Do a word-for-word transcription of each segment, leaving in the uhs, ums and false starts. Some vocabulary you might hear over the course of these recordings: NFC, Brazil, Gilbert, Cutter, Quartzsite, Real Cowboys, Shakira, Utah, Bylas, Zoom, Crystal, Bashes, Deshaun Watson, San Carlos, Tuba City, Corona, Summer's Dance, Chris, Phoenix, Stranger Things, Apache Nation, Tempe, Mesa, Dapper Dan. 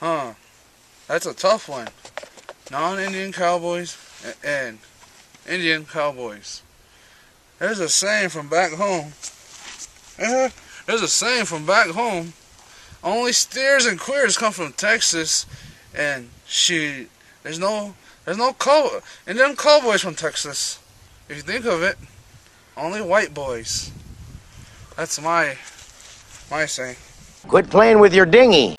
Huh. That's a tough one. Non-Indian cowboys and Indian cowboys. There's a saying from back home. There's a saying from back home. Only steers and queers come from Texas, and she there's no there's no cow and them cowboys from Texas. If you think of it, only white boys. That's my my saying. Quit playing with your dinghy.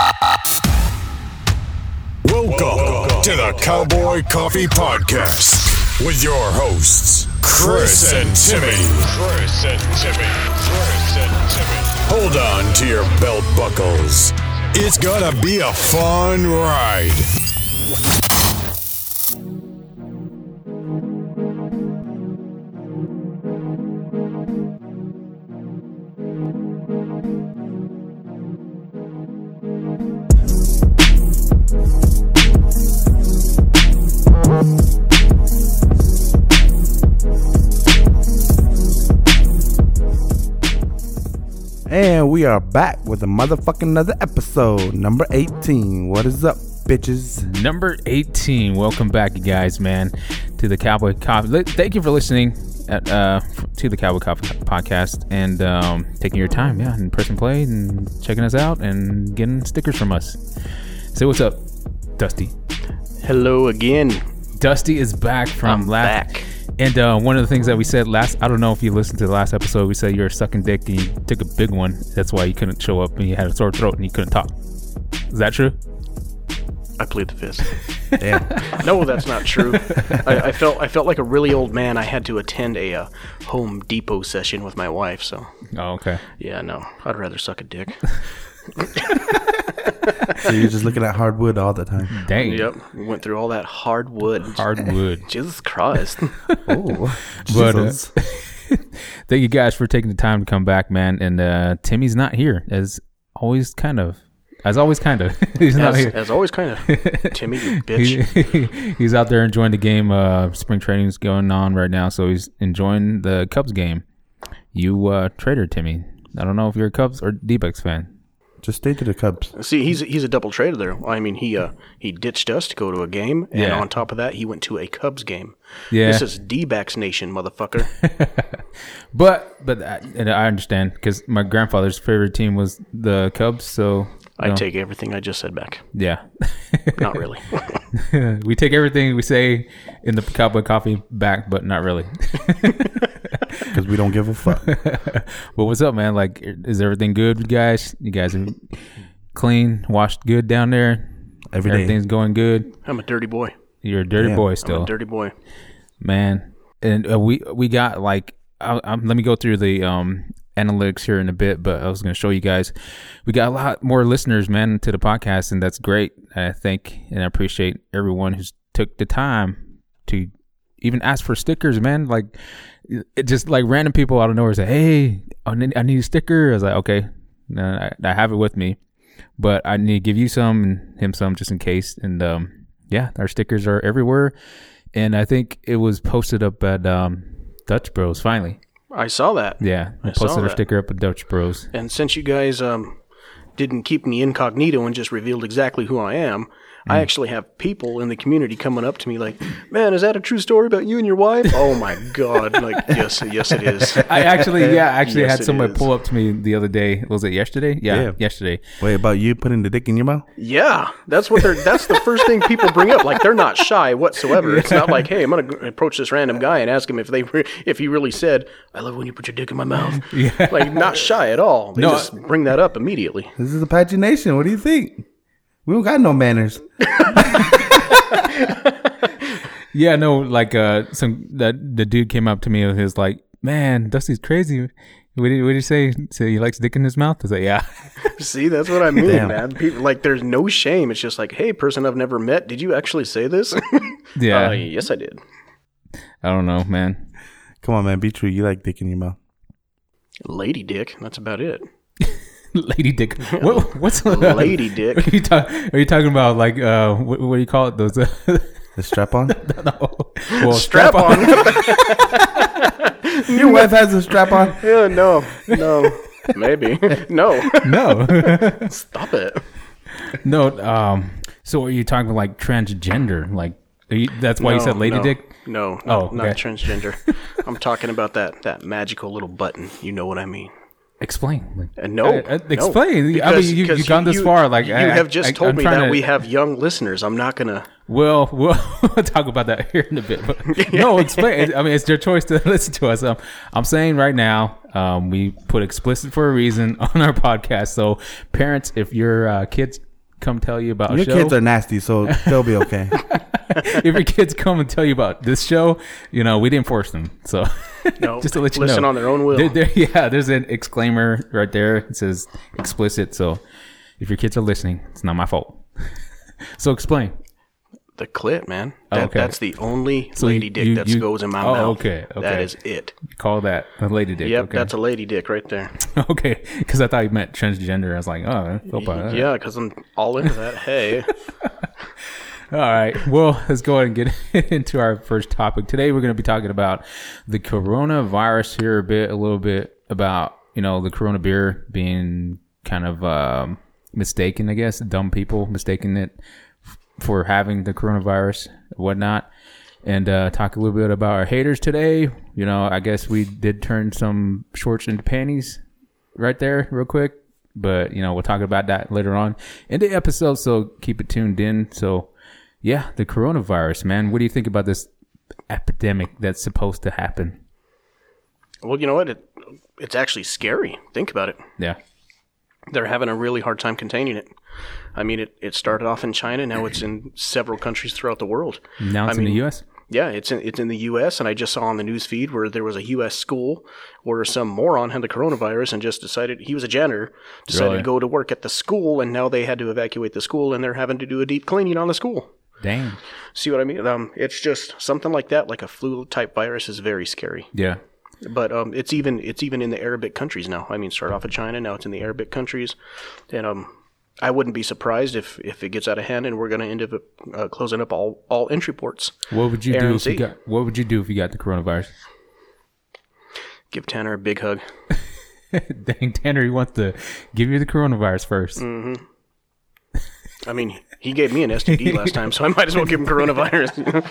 Welcome to the Cowboy Coffee Podcast with your hosts, Chris and Timmy. Chris and Timmy. Chris and Timmy. Hold on to your belt buckles. It's gonna be a fun ride. And we are back with a motherfucking another episode, number eighteen. What is up, bitches? Number eighteen. Welcome back, you guys, man, to the Cowboy Coffee. Thank you for listening at, uh, to the Cowboy Coffee Podcast and um, taking your time, yeah, and pressing play and checking us out and getting stickers from us. Say what's up, Dusty. Hello again. Dusty is back from I'm last. Back. And uh, one of the things that we said last, I don't know if you listened to the last episode, we said you were sucking dick and you took a big one. That's why you couldn't show up and you had a sore throat and you couldn't talk. Is that true? I plead the fifth. Damn. No, that's not true. I, I felt I felt like a really old man. I had to attend a uh, Home Depot session with my wife, so. Oh, okay. Yeah, no. I'd rather suck a dick. So you're just looking at hardwood all the time. Dang. Yep. We went through all that hardwood. Hardwood. Jesus Christ. Oh. But, uh, thank you guys for taking the time to come back, man. And uh, Timmy's not here as always, kind of. As always, kind of. He's as, not here. As always, kind of. Timmy, you bitch. He's out there enjoying the game. Uh, spring training's going on right now, so he's enjoying the Cubs game. You uh, traitor, Timmy. I don't know if you're a Cubs or D-backs fan. Just stay to the Cubs. See, he's he's a double trader there. I mean, he uh, he ditched us to go to a game, and yeah. on top of that, he went to a Cubs game. Yeah, this is D-backs nation, motherfucker. but but I, and I understand because my grandfather's favorite team was the Cubs, so I know. Take everything I just said back. Yeah, not really. We take everything we say in the Cowboy Coffee back, but not really. Because we don't give a fuck. But what's up, man? Like, is everything good, guys? You guys are clean, washed good down there? Every Everything's day. Going good? I'm a dirty boy. You're a dirty Damn. boy still. I'm a dirty boy. Man. And uh, we we got, like, I, I'm, let me go through the um, analytics here in a bit, but I was going to show you guys. We got a lot more listeners, man, to the podcast, and that's great. I thank and I appreciate everyone who's took the time to even ask for stickers, man. Like, it just like random people out of nowhere say, hey, I need, I need a sticker. I was like, okay, no, I, I have it with me, but I need to give you some and him some just in case. And um, yeah, our stickers are everywhere. And I think it was posted up at um, Dutch Bros finally. I saw that. Yeah, I, I posted our sticker up at Dutch Bros. And since you guys um, didn't keep me incognito and just revealed exactly who I am, I actually have people in the community coming up to me like, man, is that a true story about you and your wife? Oh, my God. Like, yes, yes, it is. I actually, yeah, I actually yes, had somebody pull up to me the other day. Was it yesterday? Yeah, yeah, yesterday. Wait, about you putting the dick in your mouth? Yeah. That's what they're, that's the first thing people bring up. Like, they're not shy whatsoever. It's not like, hey, I'm going to approach this random guy and ask him if they, if he really said, I love when you put your dick in my mouth. Yeah. Like, not shy at all. They no, just bring that up immediately. This is Apache Nation. What do you think? We don't got no manners. Yeah, no, like uh, some that the dude came up to me and he was like, "Man, Dusty's crazy. What did, what did you say? So he likes dick in his mouth?" I was like, "Yeah." See, that's what I mean, man. People, like, there's no shame. It's just like, "Hey, person I've never met, did you actually say this?" Yeah. Uh, yes, I did. I don't know, man. Come on, man. Be true. You like dick in your mouth. Lady dick. That's about it. Lady dick. What, what's uh, lady dick? Are you, talk, are you talking about like uh, what, what do you call it? Those uh, the strap on? No, no. Well, strap, strap on. on. Your wife has a strap on? Yeah, no, no, maybe, no, no. Stop it. No. Um, so are you talking about like transgender? Like you, that's why no, you said lady no, dick? No. Not, oh, okay. Not transgender. I'm talking about that, that magical little button. You know what I mean? Explain. Uh, no, I, I, explain. No, because, I mean, you, you've gone this you, far. Like you I, have just I, told I'm me that to, we have young listeners. I'm not gonna. Well, we'll talk about that here in a bit. But no, explain. I mean, it's their choice to listen to us. Um, I'm saying right now, um, we put explicit for a reason on our podcast. So, parents, if your uh, kids come tell you about your a show, kids are nasty, so they'll be okay. If your kids come and tell you about this show, you know, we didn't force them. So no, just to let you listen know, on their own will. They're, they're, yeah, there's an exclaimer right there. It says explicit. So if your kids are listening, it's not my fault. So explain. The clit, man. That, okay. That's the only so lady you, dick you, that you, goes in my oh, mouth. Okay, okay. That is it. You call that a lady dick. Yep, okay. That's a lady dick right there. Okay, because I thought you meant transgender. I was like, oh, I hope I that. Yeah, because I'm all into that. Hey. All right. Well, let's go ahead and get into our first topic. Today, we're going to be talking about the coronavirus here a bit, a little bit about, you know, the Corona beer being kind of um, mistaken, I guess. Dumb people mistaking it for having the coronavirus and whatnot. And uh, talk a little bit about our haters today. You know, I guess we did turn some shorts into panties right there real quick. But, you know, we'll talk about that later on in the episode. So keep it tuned in. So, yeah, the coronavirus, man. What do you think about this epidemic that's supposed to happen? Well, you know what? It, it's actually scary. Think about it. Yeah. They're having a really hard time containing it. I mean, it, it started off in China. Now it's in several countries throughout the world. Now it's I in mean, the U S? Yeah, it's in, it's in the U S. And I just saw on the news feed where there was a U S school where some moron had the coronavirus and just decided, he was a janitor, decided really? to go to work at the school. And now they had to evacuate the school and they're having to do a deep cleaning on the school. Dang. See what I mean? Um, it's just something like that, like a flu-type virus is very scary. Yeah. But um, it's even it's even in the Arabic countries now. I mean, start off in China, now it's in the Arabic countries. And um, I wouldn't be surprised if, if it gets out of hand and we're going to end up uh, closing up all, all entry ports. What would you Aaron do if C. you got What would you do if you got the coronavirus? Give Tanner a big hug. Dang, Tanner, he wants to give you the coronavirus first. Mm-hmm. I mean, he gave me an S T D last time, so I might as well give him coronavirus.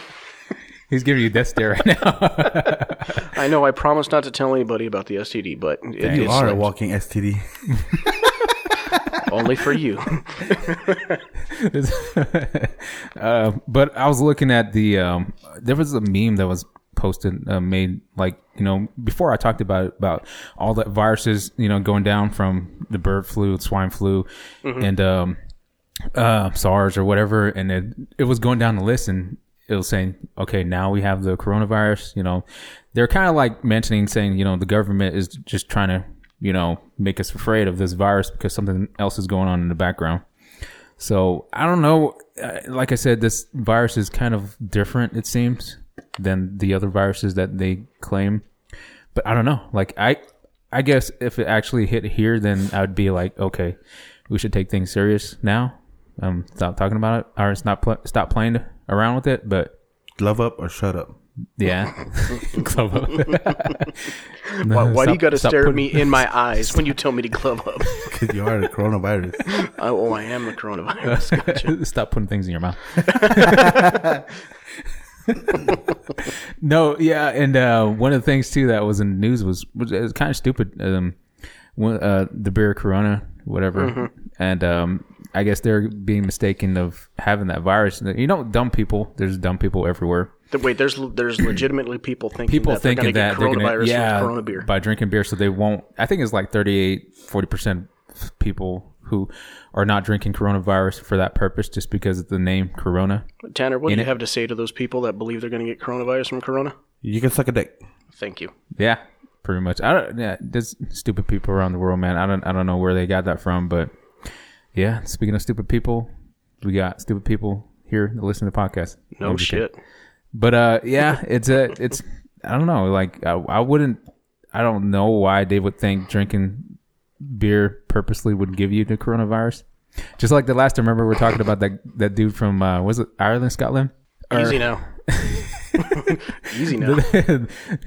He's giving you death stare right now. I know. I promised not to tell anybody about the S T D, but it, you it's, are a walking S T D. Only for you. uh, but I was looking at the. Um, there was a meme that was posted, uh, made like you know before I talked about it, about all the viruses you know going down from the bird flu, swine flu, mm-hmm. and. Um, uh SARS or whatever, and it it was going down the list, and it was saying, okay, now we have the coronavirus. You know, they're kind of like mentioning, saying, you know, the government is just trying to, you know, make us afraid of this virus because something else is going on in the background. So I don't know. Like I said, this virus is kind of different, it seems, than the other viruses that they claim. But I don't know. Like I, I guess if it actually hit here, then I would be like, okay, we should take things serious now. Um, stop talking about it, or it's not pl- stop playing around with it. But glove up or shut up. Yeah, glove up. No, why why stop, do you got to stare putting... at me in my eyes when you tell me to glove up? Because you are the coronavirus. Oh, I am the coronavirus. Gotcha. Stop putting things in your mouth. No, yeah, and uh, one of the things too that was in the news was was, was kind of stupid. Um, one, uh, the beer Corona, whatever, mm-hmm. and um. I guess they're being mistaken of having that virus. You know, dumb people. There's dumb people everywhere. Wait, there's there's legitimately people thinking people that thinking they're going to get coronavirus yeah, with corona beer. By drinking beer, so they won't. I think it's like thirty-eight, forty percent people who are not drinking coronavirus for that purpose just because of the name Corona. Tanner, what do you it? have to say to those people that believe they're going to get coronavirus from Corona? You can suck a dick. Thank you. Yeah, pretty much. I don't. Yeah, there's stupid people around the world, man. I don't. I don't know where they got that from, but. Yeah, speaking of stupid people, we got stupid people here that listen to the podcast. No shit. Can. But uh, yeah, it's a, it's, I don't know, like I, I wouldn't, I don't know why they would think drinking beer purposely would give you the coronavirus. Just like the last time, remember we were talking about that that dude from, uh, was it Ireland, Scotland? Or, Easy now. Easy now.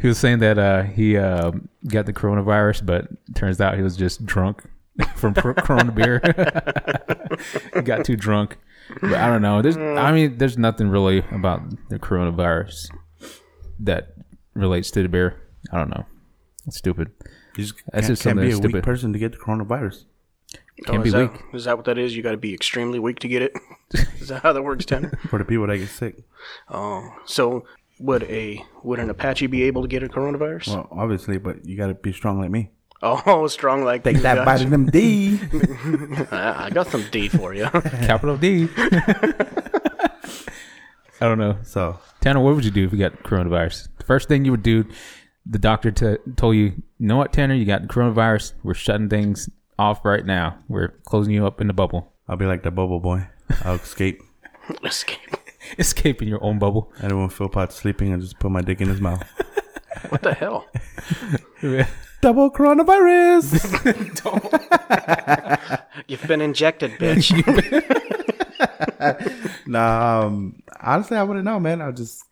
He was saying that uh, he uh, got the coronavirus, but turns out he was just drunk. from Corona beer. Got too drunk. But I don't know. There's, I mean, there's nothing really about the coronavirus that relates to the beer. I don't know. It's stupid. You just that's can't, just can't be that's a stupid. Weak person to get the coronavirus. Can't oh, be that, weak. Is that what that is? You got to be extremely weak to get it? Is that how that works, Tanner? For the people that get sick. Oh, so would a would an Apache be able to get a coronavirus? Well, obviously, but you got to be strong like me. Oh, strong like take that gotcha. Vitamin D. I got some D for you. Capital D. I don't know. So, Tanner, what would you do if you got coronavirus? The first thing you would do, the doctor t- told you, you know what, Tanner, you got coronavirus. We're shutting things off right now. We're closing you up in the bubble. I'll be like the bubble boy. I'll escape. Escape. Escape in your own bubble. I don't want Philpott sleeping. I just put my dick in his mouth. What the hell? Double coronavirus. Double. You've been injected, bitch. Nah, um, honestly, I wouldn't know, man. I'll just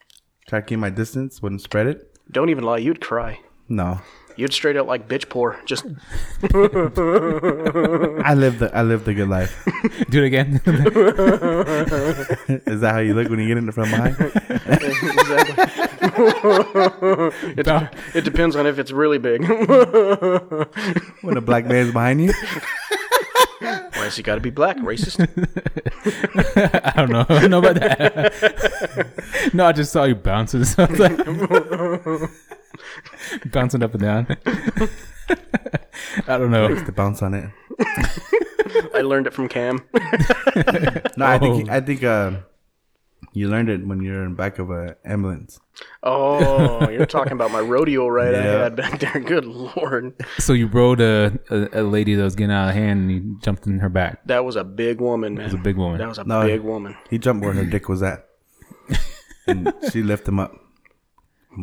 try to keep my distance. Wouldn't spread it. Don't even lie. You'd cry. No. You'd straight up like bitch poor. Just. I lived the I lived the good life. Do it again. Is that how you look when you get in the front line? Exactly. it, de- it depends on if it's really big. When a black man's behind you. Why is he got to be black? Racist? I don't know. I don't know about that. No, I just saw you bouncing. So I was like. Bouncing up and down. I don't know. It's the bounce on it. I learned it from Cam. No, I think I think uh, you learned it when you're in back of an ambulance. Oh, you're talking about my rodeo ride yeah. I had back there. Good Lord. So you rode a, a, a lady that was getting out of hand and you jumped in her back. That was a big woman, man. That was a big woman. That was a no, big woman. He jumped where her dick was at. And she left him up.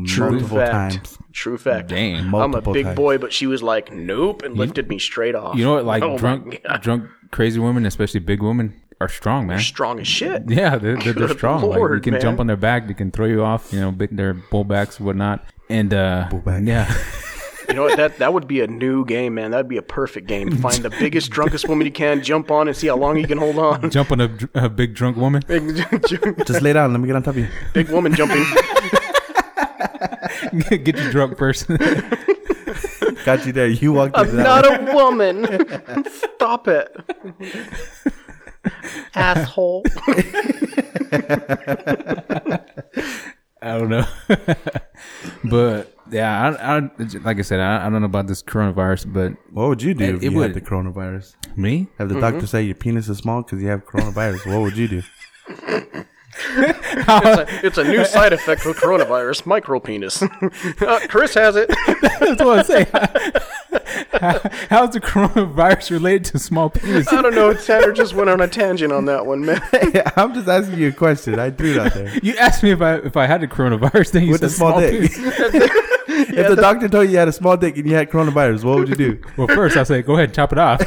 True multiple fact. Times. True fact. Dang. Multiple I'm a big times. Boy, but she was like, nope, and lifted you, me straight off. You know what? Like oh drunk, drunk, crazy women, especially big women, are strong, man. They're strong as shit. Yeah, they're, they're, they're strong. Lord, like, you can man. Jump on their back. They can throw you off. You know, big, their bullbacks, whatnot, and uh, bullback. Yeah. You know what? That that would be a new game, man. That'd be a perfect game. Find the biggest, drunkest woman you can, jump on, and see how long you can hold on. Jump on a, a big drunk woman. Big, just lay down. Let me get on top of you. Big woman jumping. Get you drunk first. Got you there. You walked I'm not way. A woman. Stop it. Asshole. I don't know. But, yeah, I, I, like I said, I, I don't know about this coronavirus, but. What would you do it, if you would, had the coronavirus? Me? Have the mm-hmm. doctor say your penis is small because you have coronavirus. What would you do? It's, a, it's a new side effect of coronavirus, micropenis. Uh, Chris has it. That's what I'm saying. How, how, how's the coronavirus related to small penis? I don't know. Tanner just went on a tangent on that one, man. Hey, I'm just asking you a question. I threw it out there. You asked me if I if I had a coronavirus thing. With a small, small dick. If yeah, the doctor told you you had a small dick and you had coronavirus, what would you do? Well, first I'll say, go ahead and chop it off.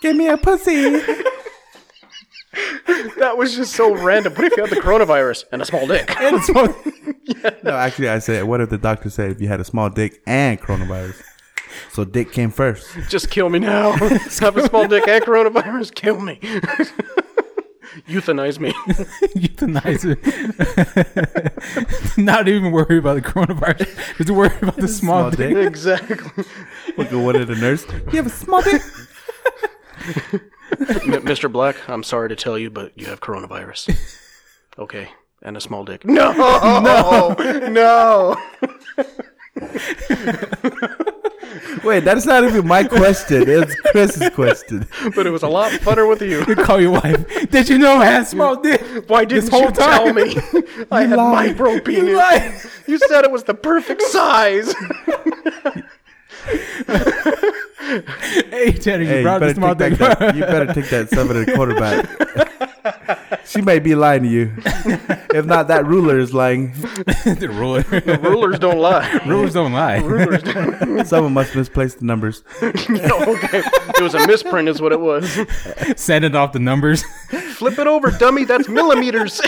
Give me a pussy. That was just so random. What if you had the coronavirus and a small dick? And a small yeah. No, actually, I said, what if the doctor said if you had a small dick and coronavirus? So dick came first. Just kill me now. Have a small dick and coronavirus. Kill me. Euthanize me. Euthanize it. Not even worry about the coronavirus. Just worry about the small, small dick. dick. Exactly. Look at one of the nurse. You have a small dick. Mister Black, I'm sorry to tell you, but you have coronavirus. Okay, and a small dick. No, no, no. Wait, that's not even my question. It's Chris's question. But it was a lot funner with you. You call your wife. Did you know I had small dick? Why didn't you tell me? I had micro penis. You said it was the perfect size. Hey, Tanner, you hey, brought this small dick. That, you better take that seven and a quarter back. She may be lying to you. If not, that ruler is lying. The ruler. The rulers don't lie. Rulers don't lie. Rulers don't. Someone must misplace the numbers. No, okay. It was a misprint is what it was. Sending off the numbers. Flip it over, dummy. That's millimeters.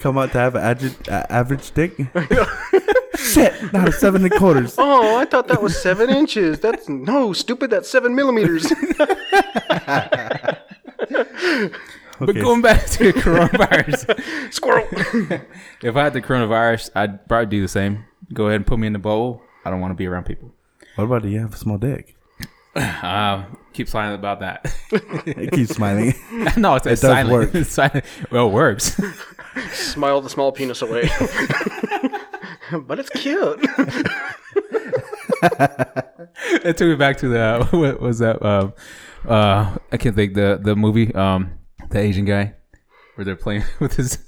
Come out to have an average, uh, average dick. Shit, not a seven and quarters. Oh, I thought that was seven inches. That's no, stupid. That's seven millimeters. Okay. But going back to coronavirus. Squirrel. If I had the coronavirus, I'd probably do the same. Go ahead and put me in the bowl. I don't want to be around people. What about do you have a small dick? Uh, keep silent about that. It keeps smiling. No, it's, it it's does silent. Work. It's silent. Well, it works. Smile the small penis away. But it's cute. It took me back to the, what was that? Um, uh, I can't think the the movie. Um, the Asian guy where they're playing with his.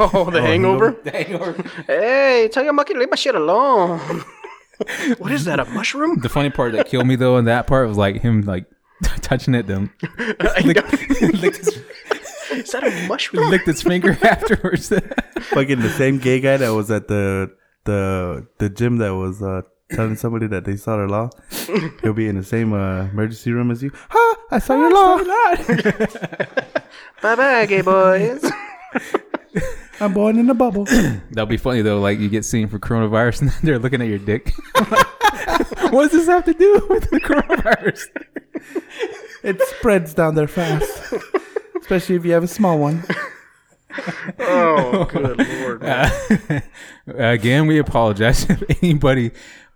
Oh, the oh, Hangover? The Hangover. Hey, tell your monkey to leave my shit alone. What is that, a mushroom? The funny part that killed me, though, in that part was like him like touching it, then licked, licked his, is that a mushroom? Licked his finger afterwards. Fucking the same gay guy that was at the the the gym that was uh, telling somebody that they saw their law. He'll be in the same uh, emergency room as you. Ha! I saw your law. Bye bye, gay boys. I'm born in a bubble. That'll be funny though. Like you get seen for coronavirus, and they're looking at your dick. What does this have to do with the coronavirus? It spreads down there fast, especially if you have a small one. Oh, good lord! Uh, again, we apologize if anybody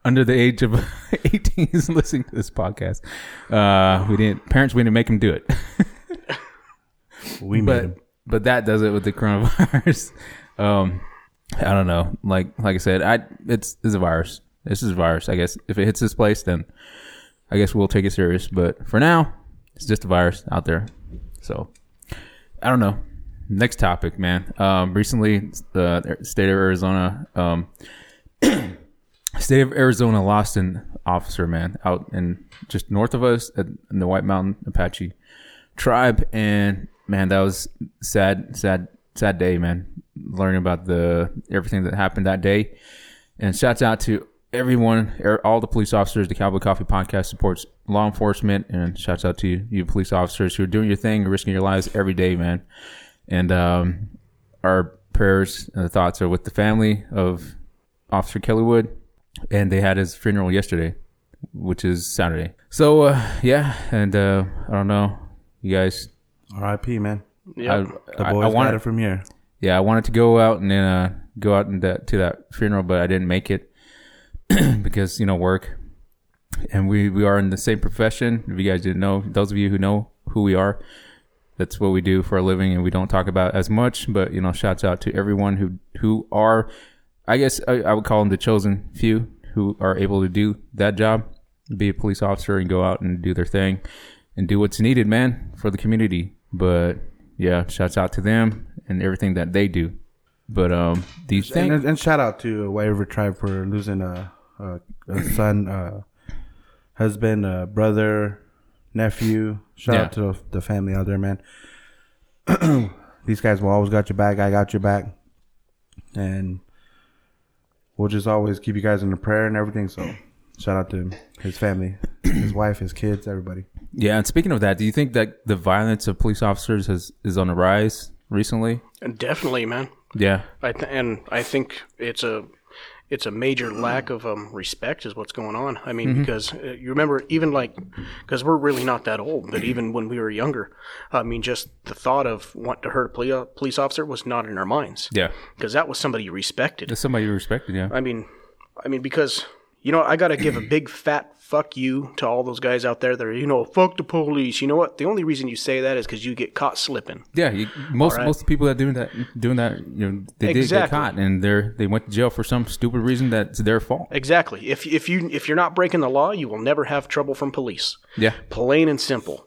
under the age of eighteen is listening to this podcast. Uh, we didn't. Parents, we didn't make them do it. We made but, them. But that does it with the coronavirus. Um, I don't know. Like like I said, I it's it's a virus. This is a virus, I guess. If it hits this place, then I guess we'll take it serious. But for now, it's just a virus out there. So I don't know. Next topic, man. Um, recently, the state of Arizona, um, state of Arizona lost an officer, man, out in just north of us at, in the White Mountain Apache Tribe, and man, that was sad, sad, sad day, man. Learning about the everything that happened that day. And shouts out to everyone, all the police officers. The Cowboy Coffee Podcast supports law enforcement. And shouts out to you, you police officers who are doing your thing, risking your lives every day, man. And um, our prayers and thoughts are with the family of Officer Kelly Wood. And they had his funeral yesterday, which is Saturday. So, uh, yeah, and uh, I don't know, you guys... R I P, man. Yeah, the boys I, I wanted, got it from here. Yeah, I wanted to go out and then uh, go out and that, to that funeral, but I didn't make it because you know work. And we, we are in the same profession. If you guys didn't know, those of you who know who we are, that's what we do for a living, and we don't talk about as much. But you know, shouts out to everyone who who are, I guess I, I would call them the chosen few who are able to do that job, be a police officer, and go out and do their thing, and do what's needed, man, for the community. But yeah, shouts out to them and everything that they do. But um, these things and, and shout out to White River Tribe for losing a, a, a son, a husband, a brother, nephew. Shout yeah. out to the family out there, man. These guys will always got your back. I got your back, and we'll just always keep you guys in the prayer and everything. So shout out to him, his family, his wife, his kids, everybody. Yeah, and speaking of that, do you think that the violence of police officers has is on the rise recently? Definitely, man. Yeah, I th- and I think it's a it's a major lack of um, respect is what's going on. I mean, mm-hmm. because uh, you remember even like because we're really not that old, but even when we were younger, I mean, just the thought of wanting to hurt a poli- police officer was not in our minds. Yeah, because that was somebody you respected. That's somebody you respected. Yeah. I mean, I mean because. You know, I got to give a big fat fuck you to all those guys out there that are, you know, fuck the police. You know what? The only reason you say that is because you get caught slipping. Yeah. You, most right? most of the people that doing that, doing that, you know, they exactly. did get caught and they they went to jail for some stupid reason that's their fault. Exactly. If, if, you, if you're not breaking the law, you will never have trouble from police. Yeah. Plain and simple.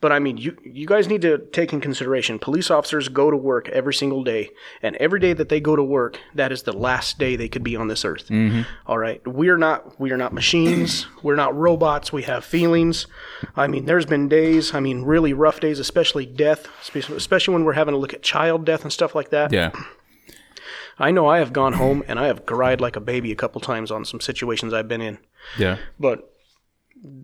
But, I mean, you you guys need to take in consideration, police officers go to work every single day, and every day that they go to work, that is the last day they could be on this earth. Mm-hmm. All right? We are not, we are not machines. We're not robots. We have feelings. I mean, there's been days, I mean, really rough days, especially death, especially when we're having to look at child death and stuff like that. Yeah. I know I have gone home, and I have cried like a baby a couple times on some situations I've been in. Yeah. But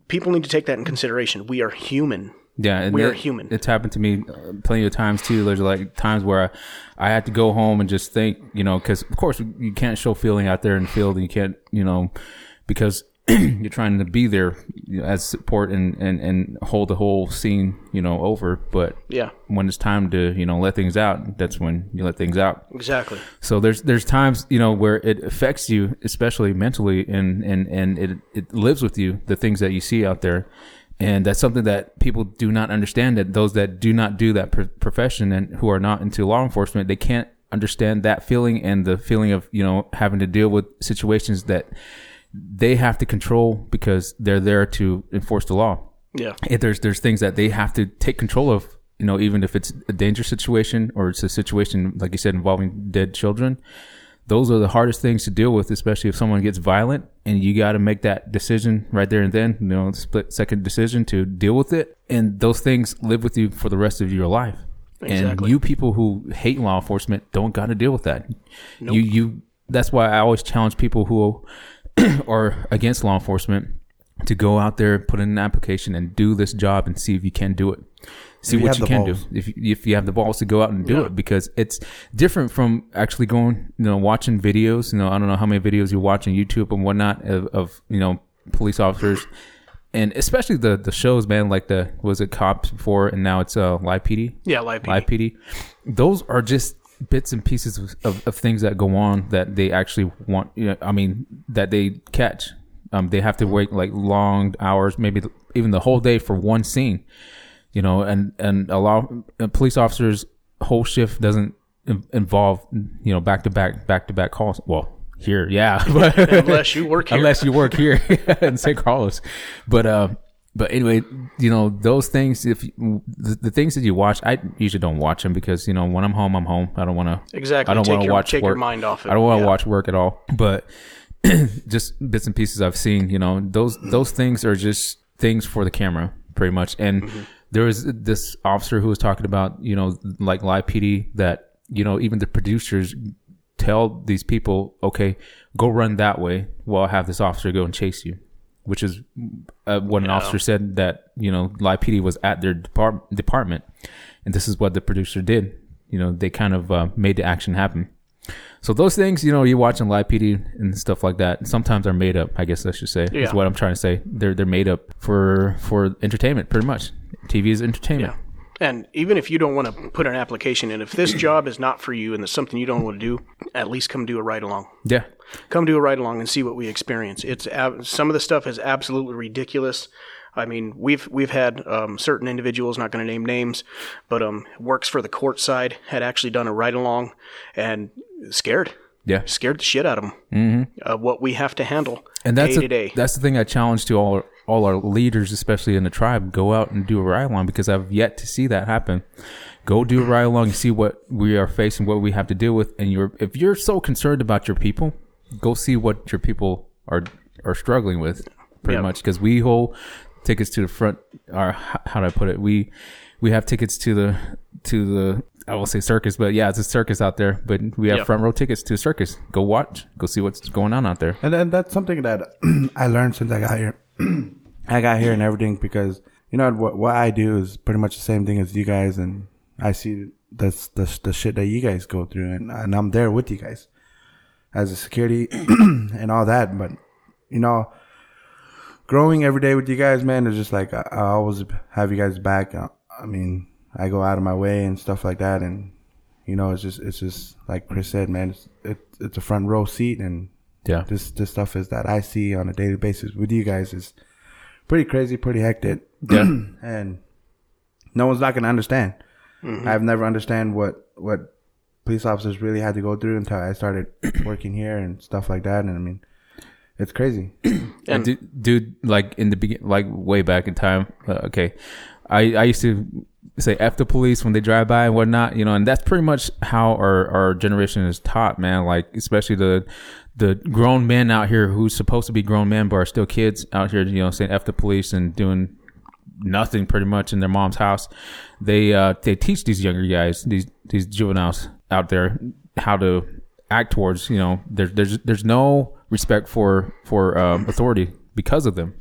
people need to take that in consideration. We are human. Yeah, we're that, human. It's happened to me plenty of times too. There's like times where I, I had to go home and just think, you know, because of course you can't show feeling out there in the field, and you can't, you know, because you're trying to be there, you know, as support and, and, and hold the whole scene, you know, over. But yeah, when it's time to, you know, let things out, that's when you let things out. Exactly. So there's there's times, you know, where it affects you, especially mentally, and and and it it lives with you, the things that you see out there. And that's something that people do not understand, that those that do not do that pr- profession and who are not into law enforcement, they can't understand that feeling and the feeling of, you know, having to deal with situations that they have to control because they're there to enforce the law. Yeah. If there's, there's things that they have to take control of, you know, even if it's a dangerous situation or it's a situation, like you said, involving dead children. Those are the hardest things to deal with, especially if someone gets violent, and you got to make that decision right there and then, you know, split second decision to deal with it. And those things live with you for the rest of your life. Exactly. And you people who hate law enforcement don't got to deal with that. Nope. You, you, that's why I always challenge people who are against law enforcement to go out there, put in an application and do this job and see if you can do it. See what you can do if if you have the balls to go out and do yeah. it, because it's different from actually going, you know, watching videos. You know, I don't know how many videos you watch on YouTube and whatnot of, of you know, police officers, and especially the the shows, man. Like the was it Cops before, and now it's uh, Live P D. Yeah, Live P D. Live P D. Those are just bits and pieces of, of, of things that go on that they actually want. You know, I mean, that they catch. Um, they have to wait like long hours, maybe even the whole day for one scene. You know, and, and a lot of police officers' whole shift doesn't involve, you know, back to back, back to back calls. Well, here, yeah. But unless you work here. Unless you work here in San Carlos. But, uh, but anyway, you know, those things, if you, the, the things that you watch, I usually don't watch them because, you know, when I'm home, I'm home. I don't want to. Exactly. I don't want to watch take work. Your mind off it. I don't want to yeah. watch work at all. But just bits and pieces I've seen, you know, those, those things are just things for the camera pretty much. And, mm-hmm. There was this officer who was talking about, you know, like Live P D, that, you know, even the producers tell these people, okay, go run that way while I have this officer go and chase you, which is uh, what an yeah. officer said that, you know, Live P D was at their depart- department. And this is what the producer did. You know, they kind of uh, made the action happen. So those things, you know, you watch on Live P D and stuff like that, sometimes are made up, I guess I should say. Yeah. Is what I'm trying to say. They're they're made up for for entertainment, pretty much. T V is entertainment. Yeah. And even if you don't want to put an application in, if this job is not for you and it's something you don't want to do, at least come do a ride-along. Yeah. Come do a ride-along and see what we experience. It's ab- some of the stuff is absolutely ridiculous. I mean, we've we've had um, certain individuals, not going to name names, but um, works for the court side, had actually done a ride-along and scared. Yeah. Scared the shit out of them. Mm-hmm. Uh, what we have to handle and that's day a, to day. That's the thing I challenge to all all our leaders, especially in the tribe, go out and do a ride-along, because I've yet to see that happen. Go do a ride-along and see what we are facing, what we have to deal with. And you're if you're so concerned about your people, go see what your people are are struggling with pretty yeah. much, because we hold tickets to the front, or how do I put it? We we have tickets to the to the I will say circus, but yeah, it's a circus out there. But we have yep. front row tickets to the circus. Go watch, go see what's going on out there. And then that's something that I learned since I got here. I got here and everything, because you know what, what I do is pretty much the same thing as you guys, and I see that's the the shit that you guys go through, and, and I'm there with you guys as a security and all that. But you know, growing every day with you guys, man, it's just like I, I always have you guys back. I, I mean, I go out of my way and stuff like that, and you know, it's just it's just like Chris said, man, it's it, it's a front row seat, and yeah, this this stuff is that I see on a daily basis with you guys is pretty crazy, pretty hectic, yeah, and no one's not gonna understand. Mm-hmm. I've never understand what what police officers really had to go through until I started working here and stuff like that, and I mean. It's crazy. And dude, dude, like in the beginning, like way back in time. Uh, okay. I, I used to say F the police when they drive by and whatnot, you know, and that's pretty much how our, our generation is taught, man. Like, especially the, the grown men out here who's supposed to be grown men, but are still kids out here, you know, saying F the police and doing nothing pretty much in their mom's house. They, uh, they teach these younger guys, these, these juveniles out there how to act towards, you know, there's, there's, there's no respect for for um, authority because of them.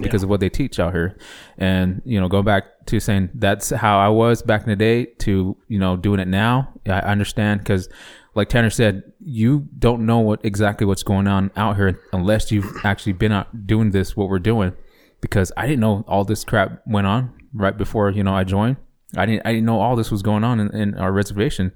because yeah. of what they teach out here. And, you know, go back to saying that's how I was back in the day to, you know, doing it now. I understand because, like Tanner said, you don't know what exactly what's going on out here unless you've actually been out doing this, what we're doing, because I didn't know all this crap went on right before, you know, I joined. I didn't, I didn't know all this was going on in, in our reservation.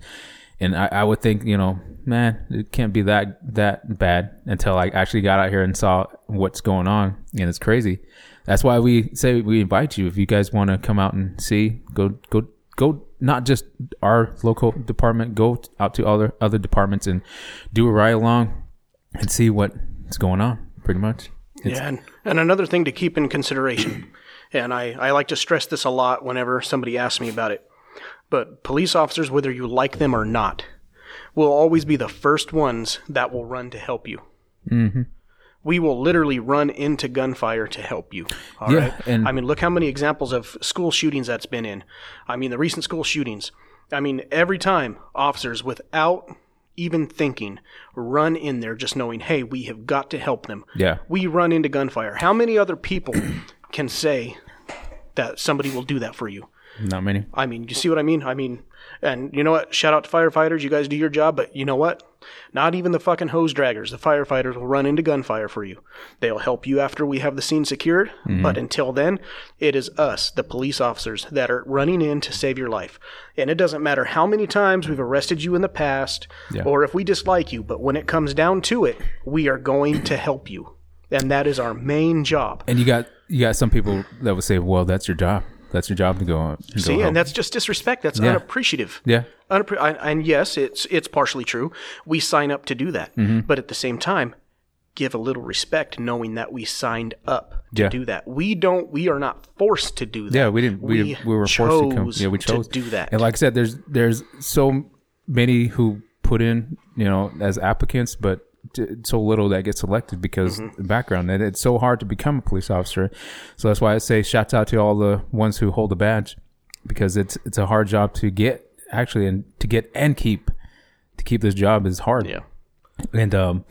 And I, I would think, you know, man, it can't be that that bad until I actually got out here and saw what's going on. And it's crazy. That's why we say we invite you. If you guys want to come out and see, go, go, go, not just our local department, go out to other, other departments and do a ride along and see what's going on, pretty much. It's- yeah. And, and another thing to keep in consideration, and I, I like to stress this a lot whenever somebody asks me about it. But police officers, whether you like them or not, will always be the first ones that will run to help you. Mm-hmm. We will literally run into gunfire to help you. All yeah, right. And I mean, look how many examples of school shootings that's been in. I mean, the recent school shootings. I mean, every time officers, without even thinking, run in there just knowing, hey, we have got to help them. Yeah. We run into gunfire. How many other people can say that somebody will do that for you? Not many. I mean, you see what I mean? I mean, and you know what? Shout out to firefighters. You guys do your job, but you know what? Not even the fucking hose draggers. The firefighters will run into gunfire for you. They'll help you after we have the scene secured. Mm-hmm. But until then, it is us, the police officers, that are running in to save your life. And it doesn't matter how many times we've arrested you in the past yeah. or if we dislike you. But when it comes down to it, we are going to help you. And that is our main job. And you got, you got some people that would say, well, that's your job. That's your job to go on. To See, go and that's just disrespect. That's yeah. unappreciative. Yeah. Unappre- and, and yes, it's it's partially true. We sign up to do that. Mm-hmm. But at the same time, give a little respect knowing that we signed up to yeah. do that. We don't, we are not forced to do that. Yeah, we didn't, we, we, we were forced to come. Yeah, we chose to do that. And like I said, there's, there's so many who put in, you know, as applicants, but so little that gets selected because mm-hmm. the background, and it's so hard to become a police officer. So that's why I say shouts out to all the ones who hold the badge, because it's it's a hard job to get, actually, and to get and keep to keep this job is hard. Yeah. And um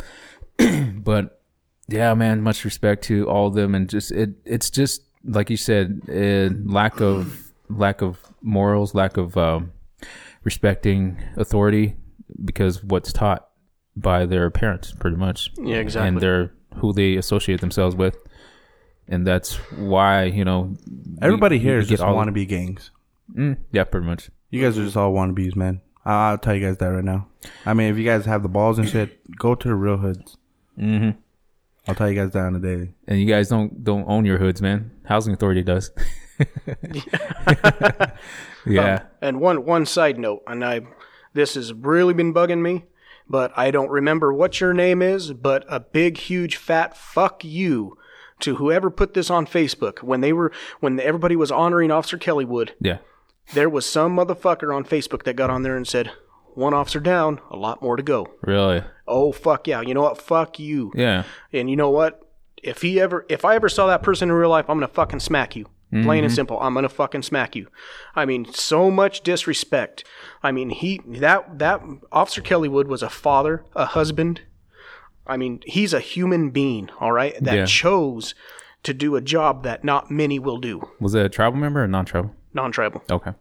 but yeah, man, much respect to all of them. And just it it's just like you said, uh, lack of lack of morals, lack of um respecting authority, because what's taught by their parents, pretty much. Yeah, exactly. And they're who they associate themselves with, and that's why, you know, everybody we, here is just all wannabe gangs. Mm, yeah, pretty much. You guys are just all wannabes, man. I'll tell you guys that right now. I mean, if you guys have the balls and shit, go to the real hoods. Mm-hmm. I'll tell you guys that on the daily. And you guys don't don't own your hoods, man. Housing Authority does. yeah. yeah. Um, and one one side note, and I this has really been bugging me. But I don't remember what your name is, but a big, huge, fat fuck you to whoever put this on Facebook. When they were, when everybody was honoring Officer Kelly Wood, yeah, there was some motherfucker on Facebook that got on there and said, one officer down, a lot more to go. Really? Oh, fuck yeah. You know what? Fuck you. Yeah. And you know what? If he ever, if I ever saw that person in real life, I'm going to fucking smack you. Mm-hmm. Plain and simple. I'm going to fucking smack you. I mean, so much disrespect. I mean, he, that, that Officer Kelly Wood was a father, a husband. I mean, he's a human being, all right, that yeah. chose to do a job that not many will do. Was it a tribal member or non-tribal? Non-tribal. Okay.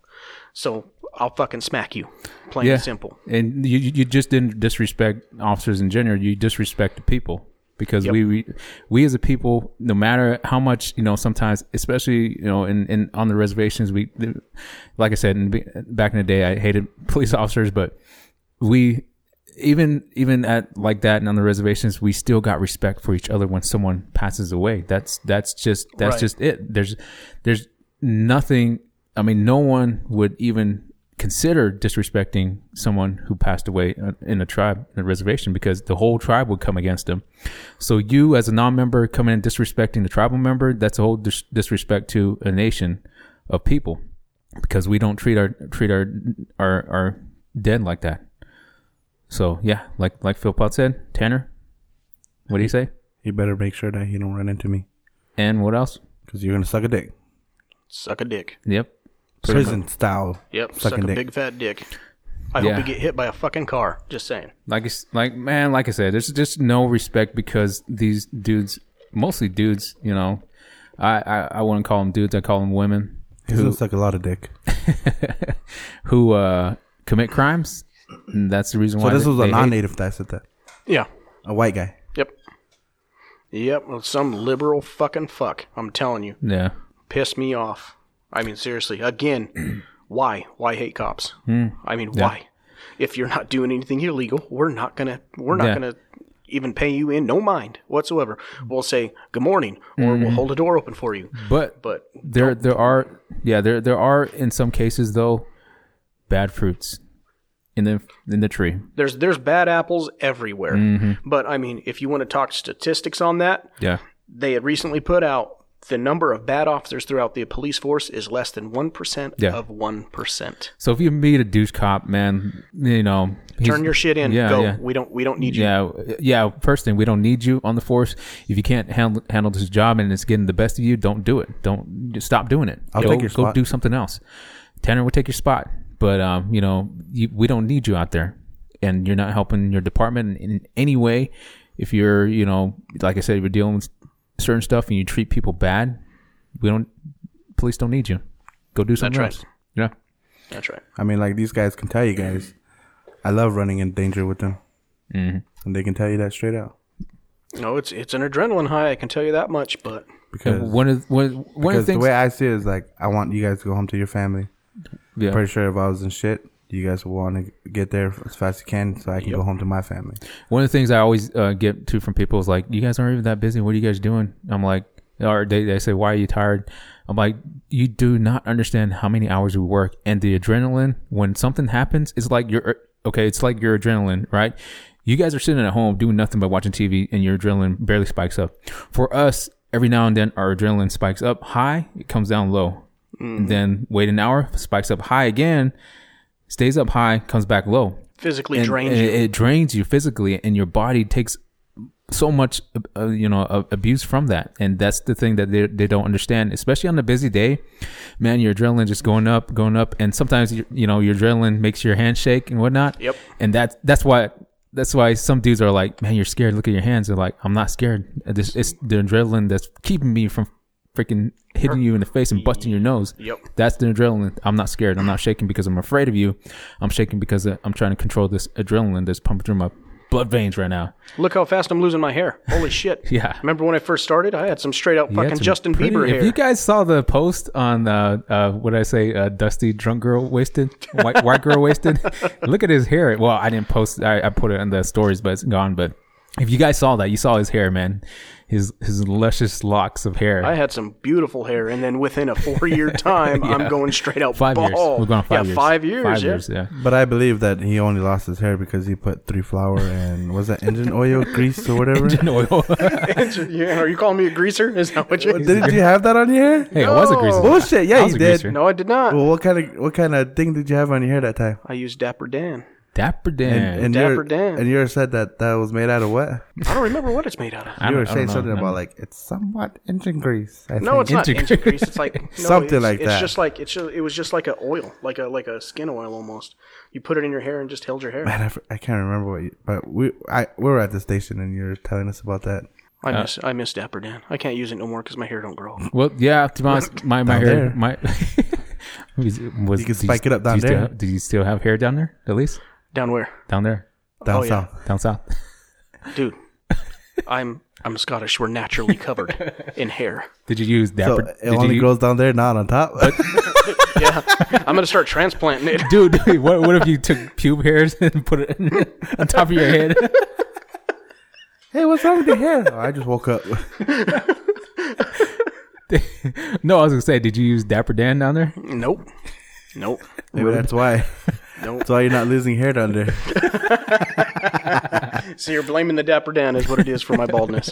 So I'll fucking smack you. Plain yeah. and simple. And you, you just didn't disrespect officers in general. You disrespected people. Because yep. we, we we as a people, no matter how much, you know, sometimes, especially, you know, in, in on the reservations, we, like I said, in, back in the day, I hated police officers, but we, even even at like that and on the reservations, we still got respect for each other when someone passes away. That's that's just that's right. just it. There's there's nothing. I mean, no one would even consider disrespecting someone who passed away in a tribe, in a reservation, because the whole tribe would come against them. So you as a non-member coming in disrespecting the tribal member, that's a whole dis- disrespect to a nation of people, because we don't treat our treat our our, our dead like that. So yeah, like like Philpott said, Tanner, what do you say? You better make sure that you don't run into me. And what else? Because you're gonna suck a dick. Suck a dick. Yep. Prison style. Yep. Suck a dick. Big fat dick. I yeah. hope we get hit by a fucking car. Just saying. Like, like, man, like I said, there's just no respect, because these dudes, mostly dudes, you know, I, I, I wouldn't call them dudes. I call them women. It looks like a lot of dick. who uh, commit crimes. And that's the reason so why. So this they, was a non-native that said that. Yeah. A white guy. Yep. Yep. Some liberal fucking fuck. I'm telling you. Yeah. Pissed me off. I mean, seriously. Again, why? Why hate cops? Mm. I mean, yeah. why? If you're not doing anything illegal, we're not gonna. We're not yeah. gonna. even pay you in no mind whatsoever. We'll say good morning or mm-hmm. we'll hold a door open for you. But but there don't. there are yeah, there there are in some cases though bad fruits in the in the tree. There's there's bad apples everywhere. Mm-hmm. But I mean, if you want to talk statistics on that, yeah. They had recently put out the number of bad officers throughout the police force is less than one percent yeah. of one percent. So if you meet a douche cop, man, you know, turn your shit in. Yeah, go. Yeah. We don't, we don't need you. Yeah. Yeah. First thing, we don't need you on the force. If you can't handle, handle this job and it's getting the best of you, don't do it. Don't just stop doing it. I'll go, take your spot. Go do something else. Tanner will take your spot, but, um, you know, you, we don't need you out there and you're not helping your department in, in any way. If you're, you know, like I said, if you're dealing with certain stuff and you treat people bad, we don't police don't need you. Go do something that's else. Right. Yeah. That's right. I mean, like, these guys can tell you guys, I love running in danger with them. Mm-hmm. And they can tell you that straight out. No, it's it's an adrenaline high, I can tell you that much, but because one of one, one because of the things the way I see it is like, I want you guys to go home to your family. Yeah. I'm pretty sure if I was in shit, you guys will want to get there as fast as you can so I can yep. go home to my family. One of the things I always uh, get to from people is like, you guys aren't even that busy. What are you guys doing? I'm like, or they, they say, why are you tired? I'm like, you do not understand how many hours we work. And the adrenaline, when something happens, it's like your okay, it's like your adrenaline, right? You guys are sitting at home doing nothing but watching T V and your adrenaline barely spikes up. For us, every now and then our adrenaline spikes up high, it comes down low. Mm-hmm. And then wait an hour, spikes up high again. Stays up high, comes back low. Physically and, drains and you. It drains you physically, and your body takes so much, uh, you know, uh, abuse from that. And that's the thing that they they don't understand, especially on a busy day. Man, your adrenaline just going up, going up, and sometimes you, you know your adrenaline makes your hand shake and whatnot. Yep. And that that's why that's why some dudes are like, man, you're scared. Look at your hands. They're like, I'm not scared. This it's the adrenaline that's keeping me from freaking hitting you in the face and busting your nose. Yep. That's the adrenaline. I'm not scared. I'm not shaking because I'm afraid of you. I'm shaking because I'm trying to control this adrenaline that's pumping through my blood veins right now. Look how fast I'm losing my hair. Holy shit. Yeah. Remember when I first started? I had some straight out fucking Justin pretty, Bieber hair. If you guys saw the post on, uh, uh, what did I say? Uh, Dusty drunk girl wasted, white, white girl wasted. Look at his hair. Well, I didn't post. I, I put it in the stories, but it's gone. But if you guys saw that, you saw his hair, man. His his luscious locks of hair. I had some beautiful hair, and then within a four-year time, yeah. I'm going straight out five bald. Years. We're going five yeah, years. Five years, five yeah. years, yeah. But I believe that he only lost his hair because he put three flour and, was that engine oil, grease, or whatever? Engine oil. engine, yeah, are you calling me a greaser? Is that what you did? Did you have that on your hair? Hey, no. I was a greaser. Bullshit, yeah, you did. Greaser. No, I did not. Well, what kind of what kind of thing did you have on your hair that time? I used Dapper Dan. Dapper Dan. And, and Dapper Dan. And you ever said that that was made out of what? I don't remember what it's made out of. You were saying something about like, it's somewhat engine grease. I no, think. It's engine not engine grease. It's like no, something it's, like it's that. It's just like it's just, it was just like an oil, like a like a skin oil almost. You put it in your hair and just held your hair. Man, I, I can't remember what. You, but we I we were at the station and you were telling us about that. I miss uh, I miss Dapper Dan. I can't use it no more because my hair don't grow. Well, yeah, to be honest, my my hair there. my. was, was, you can spike you, it up down do there. Have, do you still have hair down there? At least. Down where? Down there. Down oh, south. Yeah. Down south. Dude, I'm I'm Scottish. We're naturally covered in hair. Did you use Dapper? So it did only you grows use, down there, not on top. Yeah. I'm going to start transplanting it. Dude, dude what, what if you took pube hairs and put it in, on top of your head? Hey, what's wrong with your hair? Oh, I just woke up. No, I was going to say, did you use Dapper Dan down there? Nope. Nope. Maybe that's why. Nope. That's why you're not losing hair down there. So you're blaming the Dapper Dan is what it is for my baldness.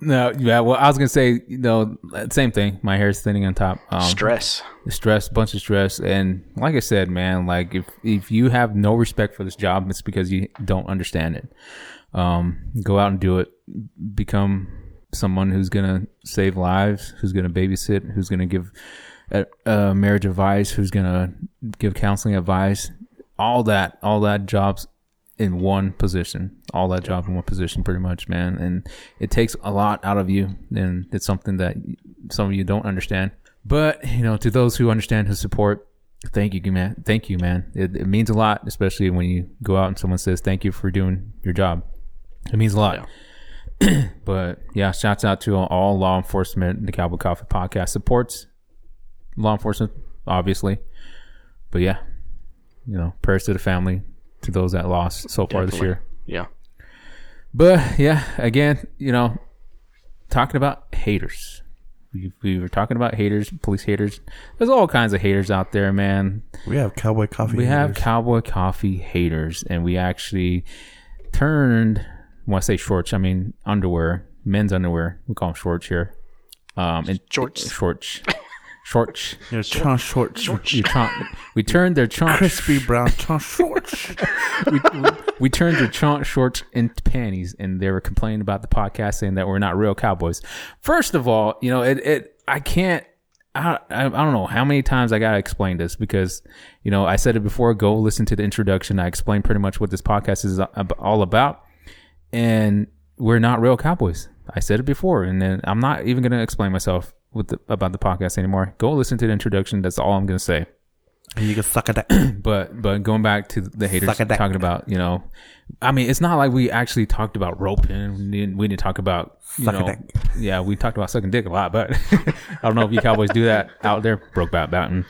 No, yeah. Well, I was gonna say, you know, same thing. My hair is thinning on top. Um, stress, stress, bunch of stress, and like I said, man, like if if you have no respect for this job, it's because you don't understand it. Um, go out and do it. Become someone who's gonna save lives, who's gonna babysit, who's gonna give. Uh, marriage advice, who's gonna give counseling advice, all that all that jobs in one position, all that job in one position, pretty much, man. And it takes a lot out of you, and it's something that some of you don't understand. But, you know, to those who understand, who support, thank you, man. Thank you, man. It, it means a lot, especially when you go out and someone says, thank you for doing your job. It means a lot. Yeah. But, yeah, shouts out to all law enforcement. The Cowboy Coffee Podcast supports law enforcement, obviously. But, yeah, you know, prayers to the family, to those that lost so far Definitely. This year. Yeah. But, yeah, again, you know, talking about haters. We, we were talking about haters, police haters. There's all kinds of haters out there, man. We have Cowboy Coffee we haters. We have Cowboy Coffee haters, and we actually turned, when I say shorts, I mean underwear, men's underwear. We call them shorts here. Um, and shorts. Shorts. Shorts. Your shorts. Shorts. Shorts. Your chon- we turned their chon- crispy brown chon- shorts. we, we, we turned their chon- shorts into panties, and they were complaining about the podcast, saying that we're not real cowboys. First of all, you know, it. it I can't. I, I I don't know how many times I gotta explain this, because, you know, I said it before. Go listen to the introduction. I explained pretty much what this podcast is all about, and we're not real cowboys. I said it before, and then I'm not even gonna explain myself with the, about the podcast anymore. Go listen to the introduction. That's all I'm gonna say. And you can suck at that. but but going back to the haters, talking about, you know, I mean, it's not like we actually talked about roping. We didn't, we didn't talk about you suck know, dick. Yeah, we talked about sucking dick a lot, but I don't know if you cowboys do that out there. Brokeback Mountain.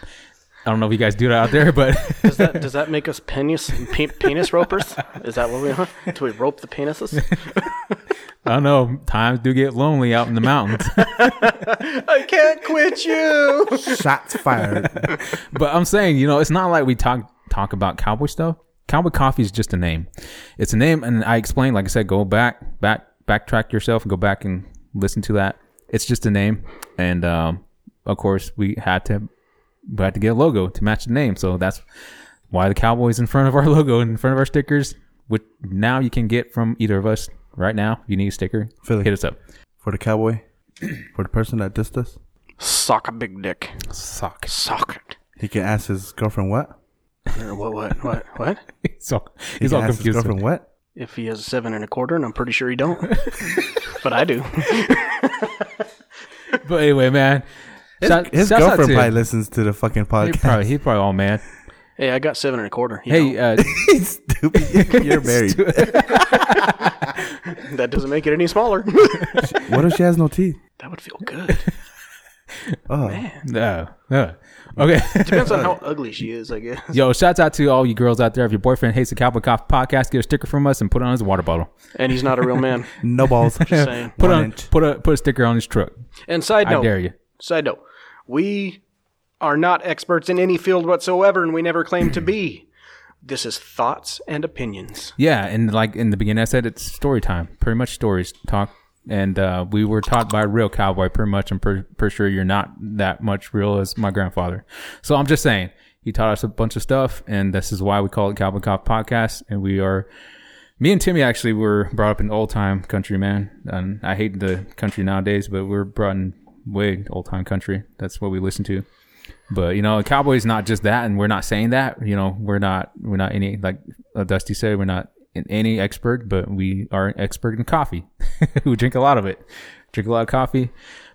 I don't know if you guys do that out there, but does that does that make us penis pe- penis ropers? Is that what we are? Do we rope the penises? I don't know. Times do get lonely out in the mountains. I can't quit you. Shots fired. But I'm saying, you know, it's not like we talk talk about cowboy stuff. Cowboy Coffee is just a name. It's a name, and I explained, like I said, go back, back, backtrack yourself and go back and listen to that. It's just a name, and um, of course, we had to we had to get a logo to match the name. So that's why the cowboy's in front of our logo and in front of our stickers, which now you can get from either of us. Right now, you need a sticker. Philly, hit us up. For the cowboy, for the person that dissed us, sock a big dick. Sock. Sock it. He can ask his girlfriend what? what, what, what, what? He's all, he's he all confused. His girlfriend what? If he has a seven and a quarter, and I'm pretty sure he don't. But I do. But anyway, man. His, shout, his shout girlfriend probably listens to the fucking podcast. He probably, he's probably all mad. Hey, I got seven and a quarter. You hey, uh, stupid. You're married. That doesn't make it any smaller. What if she has no teeth? That would feel good. Oh, man. No. no. Okay. Depends on how ugly she is, I guess. Yo, shouts out to all you girls out there. If your boyfriend hates the Cowboy Coffee Podcast, get a sticker from us and put it on his water bottle. And he's not a real man. No balls. Just saying. Put, on, put, a, put a sticker on his truck. And side note. I dare you. Side note. We are not experts in any field whatsoever, and we never claim to be. This is thoughts and opinions. Yeah, and like in the beginning I said, it's story time. Pretty much stories talk, and uh, we were taught by a real cowboy pretty much. I'm pretty, pretty sure you're not that much real as my grandfather. So I'm just saying, he taught us a bunch of stuff, and this is why we call it Cowboy Coffee Podcast. And we are, me and Timmy actually were brought up in old-time country, man. And I hate the country nowadays, but we're brought in way old-time country. That's what we listen to. But, you know, a cowboy is not just that, and we're not saying that. You know, we're not we're not any, like Dusty said, we're not in any expert, but we are an expert in coffee. We drink a lot of it. Drink a lot of coffee,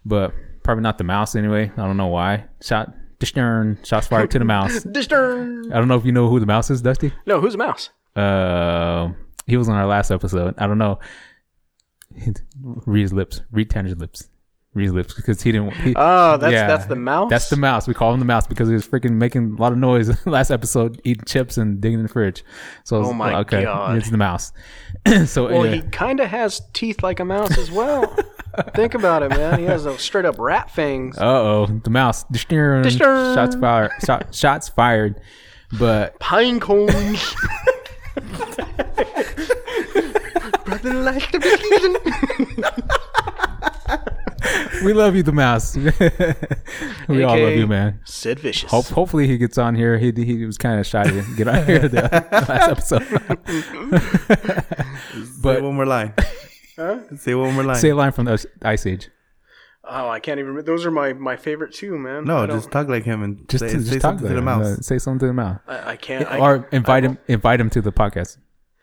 but probably not the mouse anyway. I don't know why. Shot, dishtern, shots fired to the mouse. Dishtern. I don't know if you know who the mouse is, Dusty. No, who's the mouse? Uh, he was on our last episode. I don't know. Read his lips. Read Tanner's lips. Reed's lips, because he didn't. He, oh, that's yeah, that's the mouse. That's the mouse. We call him the mouse because he was freaking making a lot of noise last episode, eating chips and digging in the fridge. So, oh my okay, god, it's the mouse. So, well, yeah. He kind of has teeth like a mouse as well. Think about it, man. He has those straight up rat fangs. Uh oh, the mouse. Shots fired. Shot, shots fired. But pine cones. Brother likes to be eaten. We love you, the mouse. We A K A all love you, man. Sid Vicious. Ho- hopefully he gets on here. He he was kind of shy to get on here the last episode. But say one more line. Huh? Say one more line. Say a line from the Ice Age. Oh, I can't even remember. Those are my, my favorite too, man. No, just talk like him and just say, to, just say talk something like to the mouse. Uh, say something to the mouse. I, I can't. I, or invite him. Invite him to the podcast.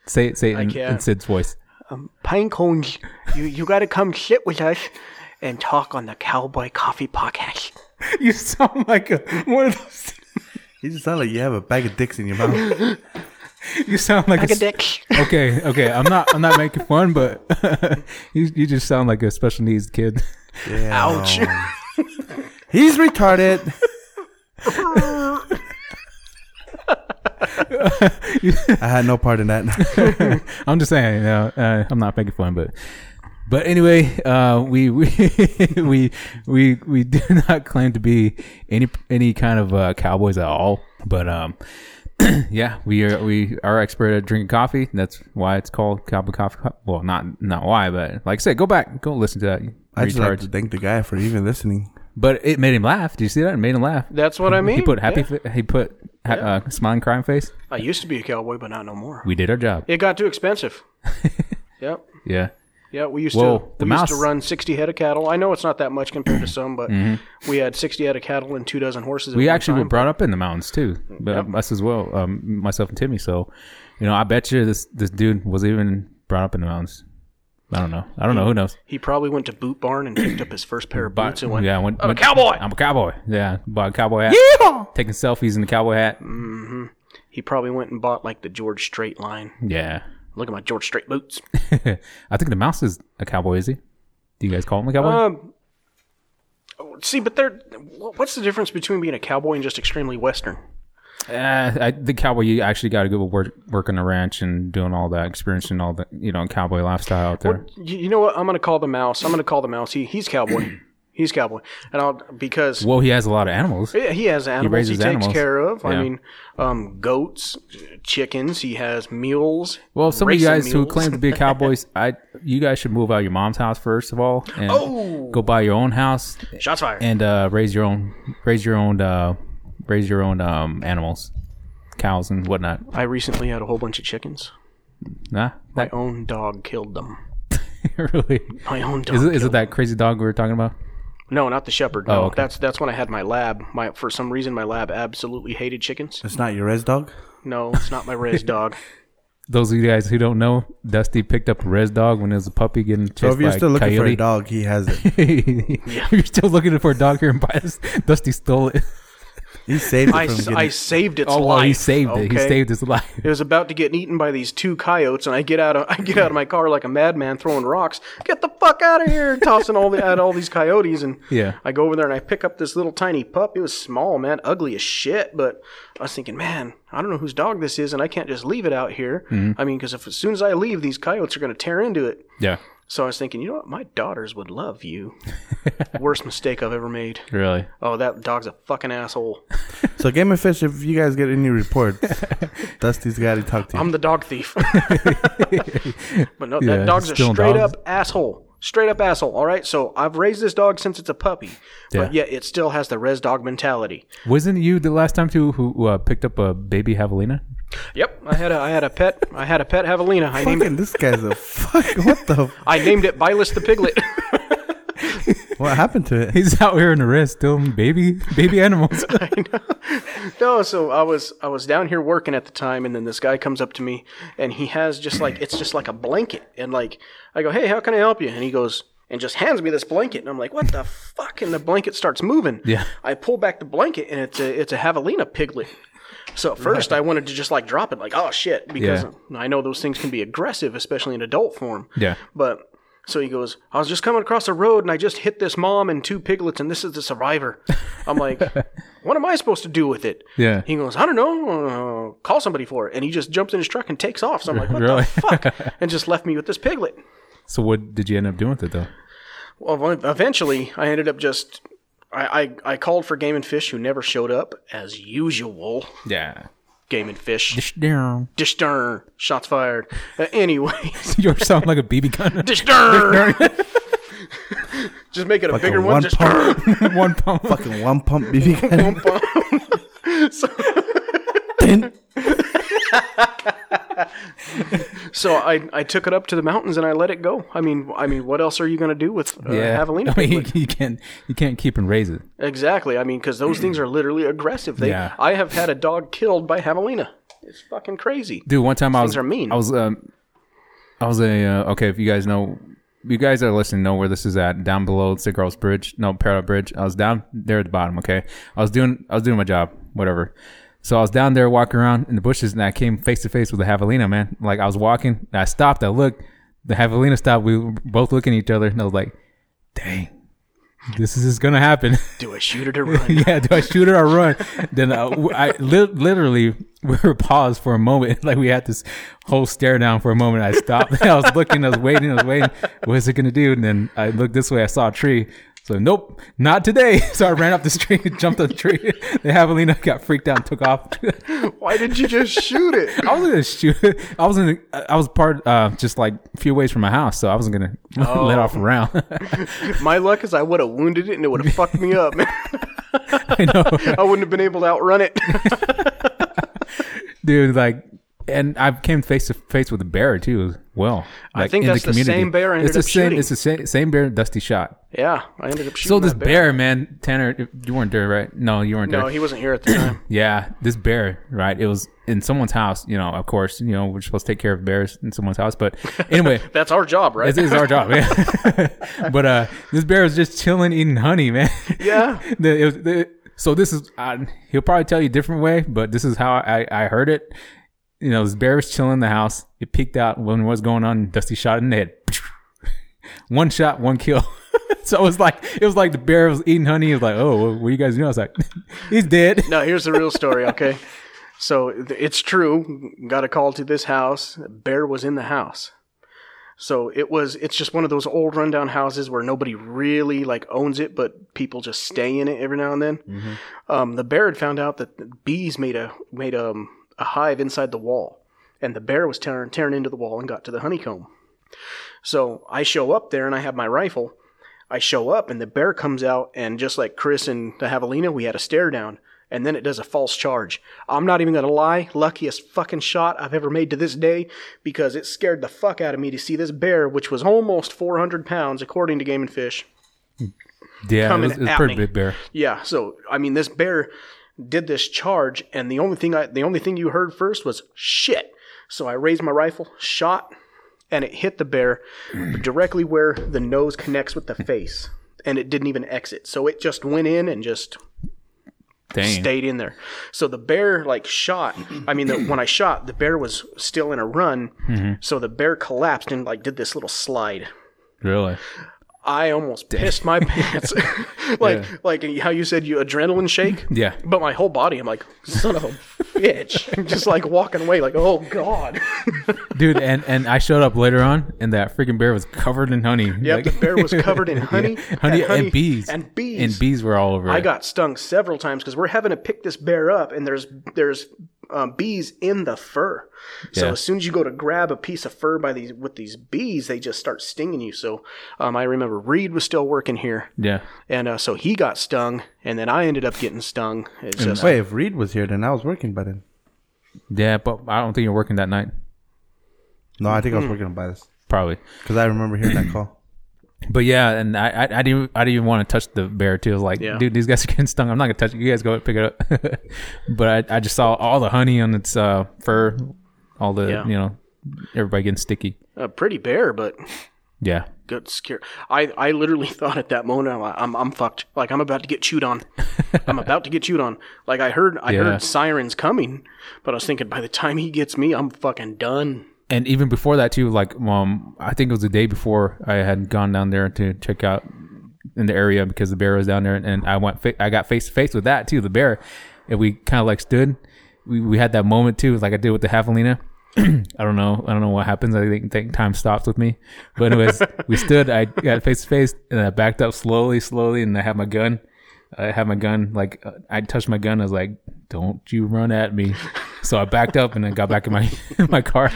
Say it, say it in, in Sid's voice. Um, pine cones, you, you got to come sit with us and talk on the Cowboy Coffee Podcast. You sound like a, one of those. You just sound like you have a bag of dicks in your mouth. You sound like bag a bag of dicks. Okay, okay. I'm not. I'm not making fun, but you you just sound like a special needs kid. Damn. Ouch. He's retarded. I had no part in that. I'm just saying. You know, uh, I'm not making fun, but. But anyway, uh, we, we, we, we, we do not claim to be any, any kind of, uh, cowboys at all. But, um, yeah, we are, we are expert at drinking coffee. That's why it's called Cowboy Coffee. Well, not, not why, but like I said, go back, go listen to that. I just like to thank the guy for even listening. But it made him laugh. Do you see that? It made him laugh. That's what I mean. He put happy, yeah. He put ha- yeah. uh, smiling, crying face. I used to be a cowboy, but not no more. We did our job. It got too expensive. Yep. Yeah. Yeah, we used Whoa, to we used to run sixty head of cattle. I know it's not that much compared to some, but mm-hmm. we had sixty head of cattle and two dozen horses. We actually time. were brought up in the mountains too, but yep. us as well, um, myself and Timmy. So, you know, I bet you this this dude was even brought up in the mountains. I don't know. I don't know. Who knows? He probably went to Boot Barn and picked up his first pair of boots and went, yeah, went, I'm went, a cowboy. I'm a cowboy. Yeah, bought a cowboy hat. Yeah! Taking selfies in the cowboy hat. Mm-hmm. He probably went and bought like the George Strait line. Yeah. Look at my George Strait boots. I think the mouse is a cowboy, is he? Do you guys call him a cowboy? Um, see, but they're, what's the difference between being a cowboy and just extremely Western? Uh, I think cowboy, you actually got to go work, work on a ranch and doing all that, experiencing all the, you know, cowboy lifestyle out there. Well, you know what? I'm going to call the mouse. I'm going to call the mouse. He He's cowboy. He's cowboy. And I'll, because... Well, he has a lot of animals. Yeah, he has animals. He raises he takes animals. care of. Yeah. I mean, um, goats, chickens. He has mules. Well, some of you guys mules. who claim to be cowboys, I you guys should move out of your mom's house first of all, and oh! go buy your own house. Shots fired. And uh, raise your own, raise your own, uh, raise your own um, animals, cows and whatnot. I recently had a whole bunch of chickens. Nah, my that... own dog killed them. Really? My own dog. Is it, is it that crazy dog we were talking about? No, not the shepherd. No, oh, okay. that's that's when I had my lab. My for some reason my lab absolutely hated chickens. It's not your res dog? No, it's not my res dog. Those of you guys who don't know, Dusty picked up a res dog when it was a puppy getting chased by a coyote. So if you're still looking coyote. for a dog, he has it. Yeah. If you're still looking for a dog here in Bylas, Dusty stole it. He saved it. I, from getting... I saved its oh, life. Oh, he saved okay. it. He saved its life. It was about to get eaten by these two coyotes, and I get out of I get out of my car like a madman, throwing rocks. Get the fuck out of here! Tossing all the at all these coyotes, and yeah. I go over there and I pick up this little tiny pup. It was small, man, ugly as shit. But I was thinking, man, I don't know whose dog this is, and I can't just leave it out here. Mm-hmm. I mean, because if as soon as I leave, these coyotes are going to tear into it. Yeah. So I was thinking, you know what? My daughters would love you. Worst mistake I've ever made. Really? Oh, that dog's a fucking asshole. So Game and Fish, if you guys get any reports, Dusty's got to talk to you. I'm the dog thief. But no, yeah, that dog's a straight dogs. up asshole. Straight up asshole. All right. So I've raised this dog since it's a puppy, yeah. but yet it still has the res dog mentality. Wasn't you the last time too who uh, picked up a baby javelina? Yep, I had a I had a pet I had a pet javelina. I Fucking named it, this guy's a fuck. What the? F- I named it Bylas the Piglet. What happened to it? He's out here in the rest, doing baby baby animals. I know. No, so I was I was down here working at the time, and then this guy comes up to me, and he has just like it's just like a blanket, and like I go, hey, how can I help you? And he goes. And just hands me this blanket, and I'm like, "What the fuck?" And the blanket starts moving. Yeah. I pull back the blanket, and it's a it's a javelina piglet. So at first, right. I wanted to just like drop it, like, "Oh shit," because yeah. I know those things can be aggressive, especially in adult form. Yeah. But so he goes, "I was just coming across the road, and I just hit this mom and two piglets, and this is the survivor." I'm like, "What am I supposed to do with it?" Yeah. He goes, "I don't know. Uh, call somebody for it." And he just jumps in his truck and takes off. So I'm like, "What really? the fuck?" And just left me with this piglet. So what did you end up doing with it though? Well, eventually, I ended up just I, I, I called for Game and Fish, who never showed up as usual. Yeah, Game and Fish. Dish down. Dish down. Shots fired. Uh, anyways, you sound like a B B gun. Dish down. Just make it a like bigger a one. One Dish pump. One pump. Fucking one pump B B gun. One pump. So. So I, I took it up to the mountains and I let it go. I mean I mean what else are you going to do with uh, yeah. javelina? I mean, you, you can't you can't keep and raise it. Exactly. I mean because those things are literally aggressive. They yeah. I have had a dog killed by javelina. It's fucking crazy, dude. One time These I was, are mean. I was, um, I was a uh, okay. If you guys know, you guys that are listening know where this is at. Down below it's the Girls Bridge, no Parallel Bridge. I was down there at the bottom. Okay, I was doing, I was doing my job, whatever. So I was down there walking around in the bushes, and I came face to face with a javelina, man. Like I was walking, and I stopped. I looked. The javelina stopped. We were both looking at each other, and I was like, "Dang, this is gonna happen." Do I shoot it or run? yeah, do I shoot it or run? Then I, I li- literally we were paused for a moment, like we had this whole stare down for a moment. I stopped. I was looking. I was waiting. I was waiting. What's it gonna do? And then I looked this way. I saw a tree. So nope, not today. So I ran up the street and jumped on the tree. The javelina got freaked out and took off. Why didn't you just shoot it? I wasn't gonna shoot it. I was in. I was part uh, just like a few ways from my house, so I wasn't gonna oh. let off around. My luck is I would have wounded it and it would have fucked me up. I know. I wouldn't have been able to outrun it, dude. Like. And I came face to face with a bear too, as well. Like I think that's the, the same bear I ended it's up the same, shooting. It's the same, same bear Dusty shot. Yeah, I ended up shooting. So this bear. bear, man, Tanner, you weren't there, right? No, you weren't there. No, he wasn't here at the time. Yeah, this bear, right? It was in someone's house. You know, of course, you know, we're supposed to take care of bears in someone's house, but anyway, that's our job, right? This is our job, man. But uh, this bear was just chilling, eating honey, man. Yeah. the, it was, the, so this is uh, he'll probably tell you a different way, but this is how I, I heard it. You know, this bear was chilling in the house. It peeked out when what's going on. Dusty shot in the head. One shot, one kill. So it was like it was like the bear was eating honey. It was like, oh, what are you guys doing? I was like, he's dead. No, here's the real story, okay? So it's true. Got a call to this house. Bear was in the house. So it was. It's just one of those old rundown houses where nobody really like owns it, but people just stay in it every now and then. Mm-hmm. Um, the bear had found out that the bees made a made a. a hive inside the wall, and the bear was tearing tearing into the wall and got to the honeycomb. So I show up there and I have my rifle. I show up and the bear comes out, and just like Chris and the javelina, we had a stare down, and then it does a false charge. I'm not even gonna lie, luckiest fucking shot I've ever made to this day, because it scared the fuck out of me to see this bear, which was almost four hundred pounds according to Game and Fish. Yeah, it was, it was a pretty big bear. Yeah, so I mean this bear did this charge, and the only thing I, the only thing you heard first was shit. So I raised my rifle, shot, and it hit the bear directly where the nose connects with the face, and it didn't even exit. So it just went in and just Dang. stayed in there. So the bear like shot. I mean, the, when I shot, the bear was still in a run, mm-hmm. so the bear collapsed and like did this little slide. Really. I almost pissed my pants. like yeah. like how you said you adrenaline shake? Yeah. But my whole body, I'm like, son of a bitch. Just like walking away like, oh, God. Dude, and, and I showed up later on, and that freaking bear was covered in honey. Yeah, like, the bear was covered in honey. Yeah. honey, and honey and bees. And bees. And bees were all over I it. I got stung several times because we're having to pick this bear up, and there's there's um, bees in the fur. So yeah. as soon as you go to grab a piece of fur by these with these bees, they just start stinging you. So um, I remember Reed was still working here. Yeah. And uh, so he got stung, and then I ended up getting stung. It's just, wait, if Reed was here, then I was working by then. Yeah, but I don't think you were working that night. No, I think mm-hmm. I was working on Bylas. Probably. Because I remember hearing that call. But yeah, and I, I, I didn't I didn't even want to touch the bear too. I was like, yeah. dude, these guys are getting stung. I'm not going to touch it. You guys go pick it up. But I, I just saw all the honey on its uh, fur. All the, yeah. you know, everybody getting sticky. A pretty bear, but yeah, good scare. I, I literally thought at that moment, I'm, like, I'm I'm fucked. Like I'm about to get chewed on. I'm about to get chewed on. Like I heard I yeah. heard sirens coming, but I was thinking by the time he gets me, I'm fucking done. And even before that too, like um, I think it was the day before I had gone down there to check out in the area because the bear was down there, and I went I got face to face with that too, the bear, and we kind of like stood. We we had that moment too, like I did with the javelina. I don't know. I don't know what happens. I think, think time stops with me. But anyways, we stood. I got face to face, and I backed up slowly, slowly, and I had my gun. I had my gun. Like I touched my gun. I was like, "Don't you run at me!" So I backed up, and I got back in my in my car.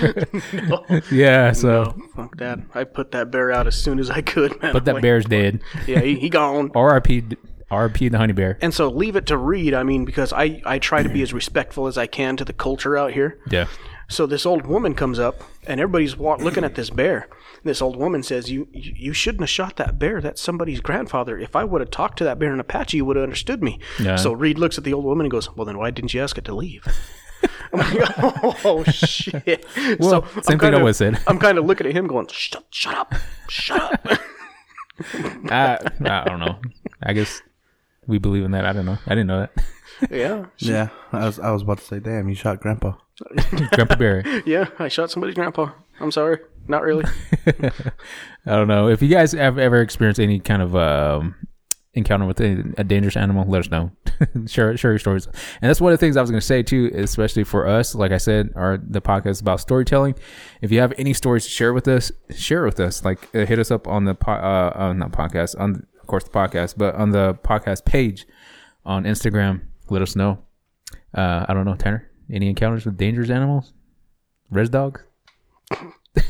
No. Yeah. So no, fuck that. I put that bear out as soon as I could, man. But that like, bear's dead. Yeah, he, he gone. R I P. R P the honey bear. And so leave it to Reed. I mean, because I I try to be as respectful as I can to the culture out here. Yeah. So this old woman comes up, and everybody's walk, looking at this bear. This old woman says, you, you you shouldn't have shot that bear. That's somebody's grandfather. If I would have talked to that bear in Apache, you would have understood me. Yeah. So Reed looks at the old woman and goes, well, then why didn't you ask it to leave? I'm like, oh, shit. Well, so same I'm thing I always said. I'm kind of looking at him going, shut, shut up, shut up. I, I don't know. I guess we believe in that. I don't know. I didn't know that. Yeah. Yeah. I was I was about to say, damn, you shot Grandpa. Grandpa Barry. Yeah, I shot somebody's grandpa. I'm sorry. Not really. I don't know. If you guys have ever experienced any kind of um, encounter with a, a dangerous animal, let us know. share, share your stories. And that's one of the things I was going to say, too, especially for us. Like I said, our the podcast is about storytelling. If you have any stories to share with us, share with us. Like, uh, hit us up on the po- uh, uh, not podcast, on the, of course, the podcast, but on the podcast page on Instagram. Let us know. Uh, I don't know, Tanner, any encounters with dangerous animals? Res dogs?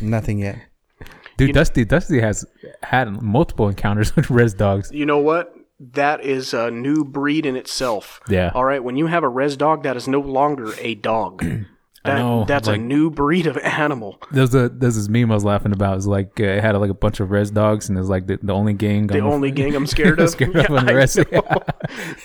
Nothing yet. Dude, you Dusty know, Dusty has had multiple encounters with res dogs. You know what? That is a new breed in itself. Yeah. All right. When you have a res dog, that is no longer a dog. That, I know. That's like, a new breed of animal. There's a there's this meme I was laughing about. It was like uh, it had like a bunch of res dogs, and it was like the, the only gang. The I'm only afraid. gang I'm scared of. scared yeah, of on the rest. Yeah.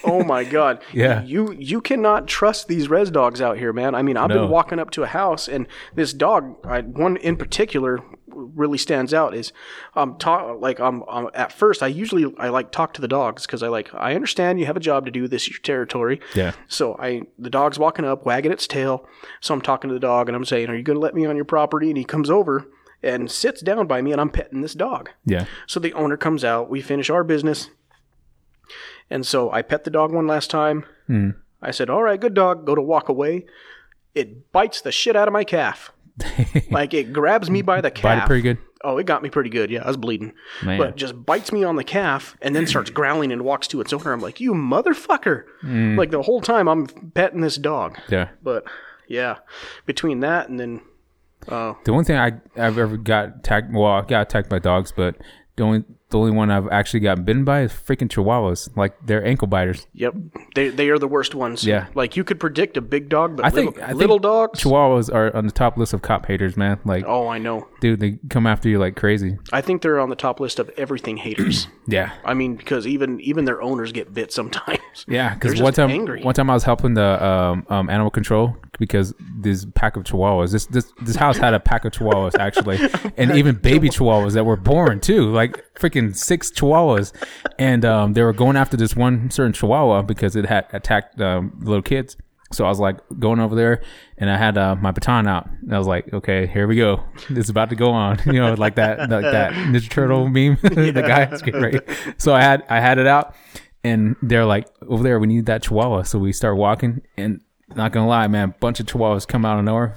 Oh my god. Yeah. You you cannot trust these res dogs out here, man. I mean, I've no. been walking up to a house, and this dog, I, one in particular, really stands out. Is um talk like I'm, I'm at first I usually I like talk to the dogs because I like I understand you have a job to do, this is your territory. Yeah. So I the dog's walking up wagging its tail, so I'm talking to the dog and I'm saying, are you going to let me on your property? And he comes over and sits down by me and I'm petting this dog. Yeah. So the owner comes out, we finish our business, and so I pet the dog one last time. Mm. I said, all right, good dog, go to walk away. It bites the shit out of my calf. Like, it grabs me by the calf. Bite it pretty good. Oh, it got me pretty good. Yeah, I was bleeding. Man. But just bites me on the calf and then starts growling and walks to its owner. I'm like, you motherfucker. Mm. Like, the whole time I'm petting this dog. Yeah. But, yeah, between that and then... Uh, the one thing I, I've ever got attacked... Well, I got attacked by dogs, but the only the only one I've actually got bitten by is freaking chihuahuas. Like, they're ankle biters. Yep. They they are the worst ones. Yeah. Like, you could predict a big dog, but I little, think, I little think dogs... Chihuahuas are on the top list of cop haters, man. Like, oh, I know. Dude, they come after you like crazy. I think they're on the top list of everything haters. Yeah. I mean, because even even their owners get bit sometimes. Yeah, because one time angry. one time I was helping the um, um, animal control because this pack of chihuahuas... This, this, this house had a pack of chihuahuas, actually. And even baby chihuahuas that were born, too. Like, freaking... six chihuahuas, and um they were going after this one certain chihuahua because it had attacked um, little kids. So I was like going over there and I had uh, my baton out and I was like, okay, here we go, it's about to go on, you know, like that like that Ninja Turtle meme. The guy's getting ready. So I had I had it out and they're like, over there, we need that chihuahua. So we start walking and not gonna lie, man, bunch of chihuahuas come out of nowhere,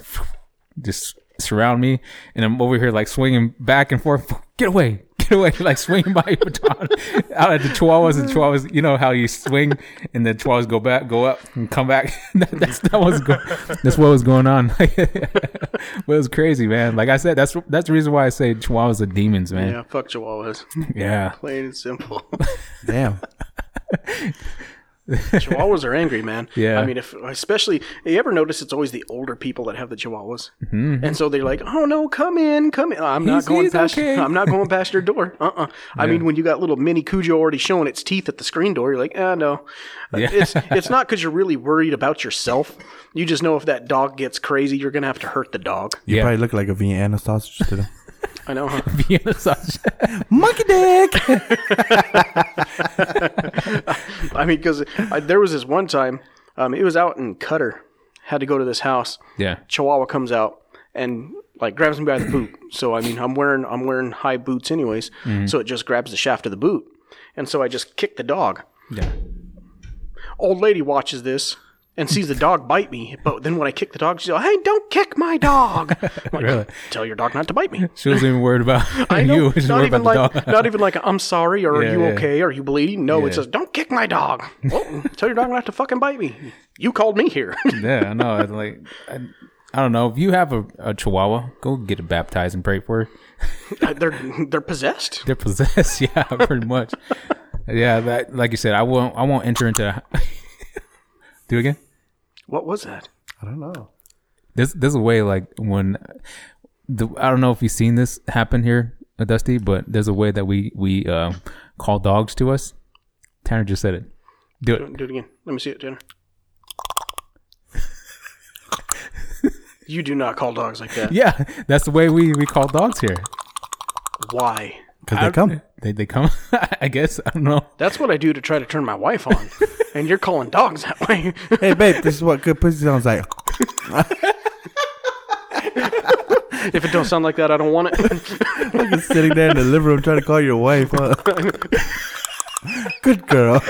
just surround me, and I'm over here like swinging back and forth, get away away like swinging my baton out at the chihuahuas, and chihuahuas, you know how you swing and the chihuahuas go back go up and come back. that's that was go- that's what was going on. But it was crazy, man. Like I said, that's that's the reason why I say chihuahuas are demons, man. Yeah, fuck chihuahuas. Yeah, plain and simple. Damn. Chihuahuas are angry, man. Yeah. I mean, if especially, you ever notice it's always the older people that have the chihuahuas? Mm-hmm. And so they're like, oh no, come in, come in. I'm not he's, going he's past okay. I'm not going past your door. Uh-uh. I yeah. mean, when you got little mini Cujo already showing its teeth at the screen door, you're like, ah, no. Yeah. It's it's not because you're really worried about yourself. You just know if that dog gets crazy, you're going to have to hurt the dog. You yeah. probably look like a Vienna sausage to them. I know, huh? Vienna sausage. Monkey dick. I mean, because there was this one time, um, it was out in Cutter. Had to go to this house. Yeah. Chihuahua comes out and like grabs me by the boot. So I mean, I'm wearing I'm wearing high boots anyways. Mm-hmm. So it just grabs the shaft of the boot, and so I just kick the dog. Yeah. Old lady watches this and sees the dog bite me, but then when I kick the dog, she's like, hey, don't kick my dog. Like, really? Tell your dog not to bite me. She wasn't even worried about I know, you. She not, even about like, the dog. Not even like, I'm sorry, or yeah, are you yeah. okay, are you bleeding? No, yeah. It says, don't kick my dog. Well, tell your dog not to fucking bite me. You called me here. Yeah, I know. Like, I, I don't know. If you have a, a chihuahua, go get it baptized and pray for it. they're, they're possessed? They're possessed, yeah, pretty much. Yeah, that, like you said, I won't, I won't enter into... Do it again. What was that? I don't know. There's there's a way, like when the, I don't know if you've seen this happen here, Dusty, but there's a way that we we uh, call dogs to us. Tanner just said it. Do it. Do it again. Let me see it, Tanner. You do not call dogs like that. Yeah, that's the way we, we call dogs here. Why? Because they come. They they come, I guess. I don't know. That's what I do to try to turn my wife on. And you're calling dogs that way. Hey, babe, this is what good pussy sounds like. If it don't sound like that, I don't want it. Like just sitting there in the living room trying to call your wife. Huh? Good girl.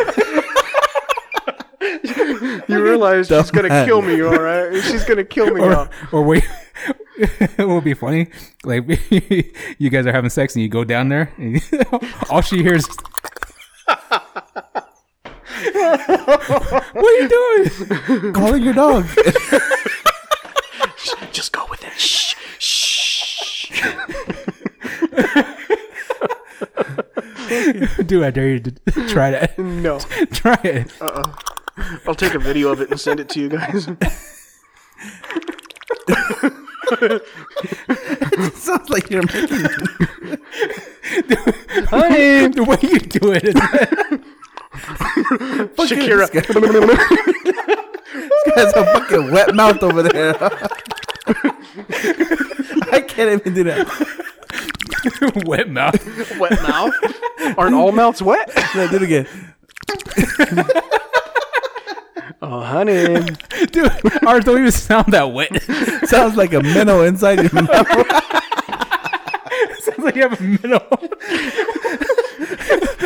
You realize she's going to kill me, all right? She's going to kill me. Or, now. Or wait. It will be funny. Like, you guys are having sex and you go down there. And all she hears is... What are you doing? Calling your dog. Just go with it. Shh. Shh. Dude, I dare you to try that. No. Try it. Uh-oh. I'll take a video of it and send it to you guys. It sounds like you're making it. Honey, the way you do it is Shakira. This guy's a fucking wet mouth over there. I can't even do that. Wet mouth. Wet mouth? Aren't all mouths wet? No, do it again. Oh, honey. Dude, ours don't even sound that wet. Sounds like a minnow inside your mouth. Sounds like you have a minnow.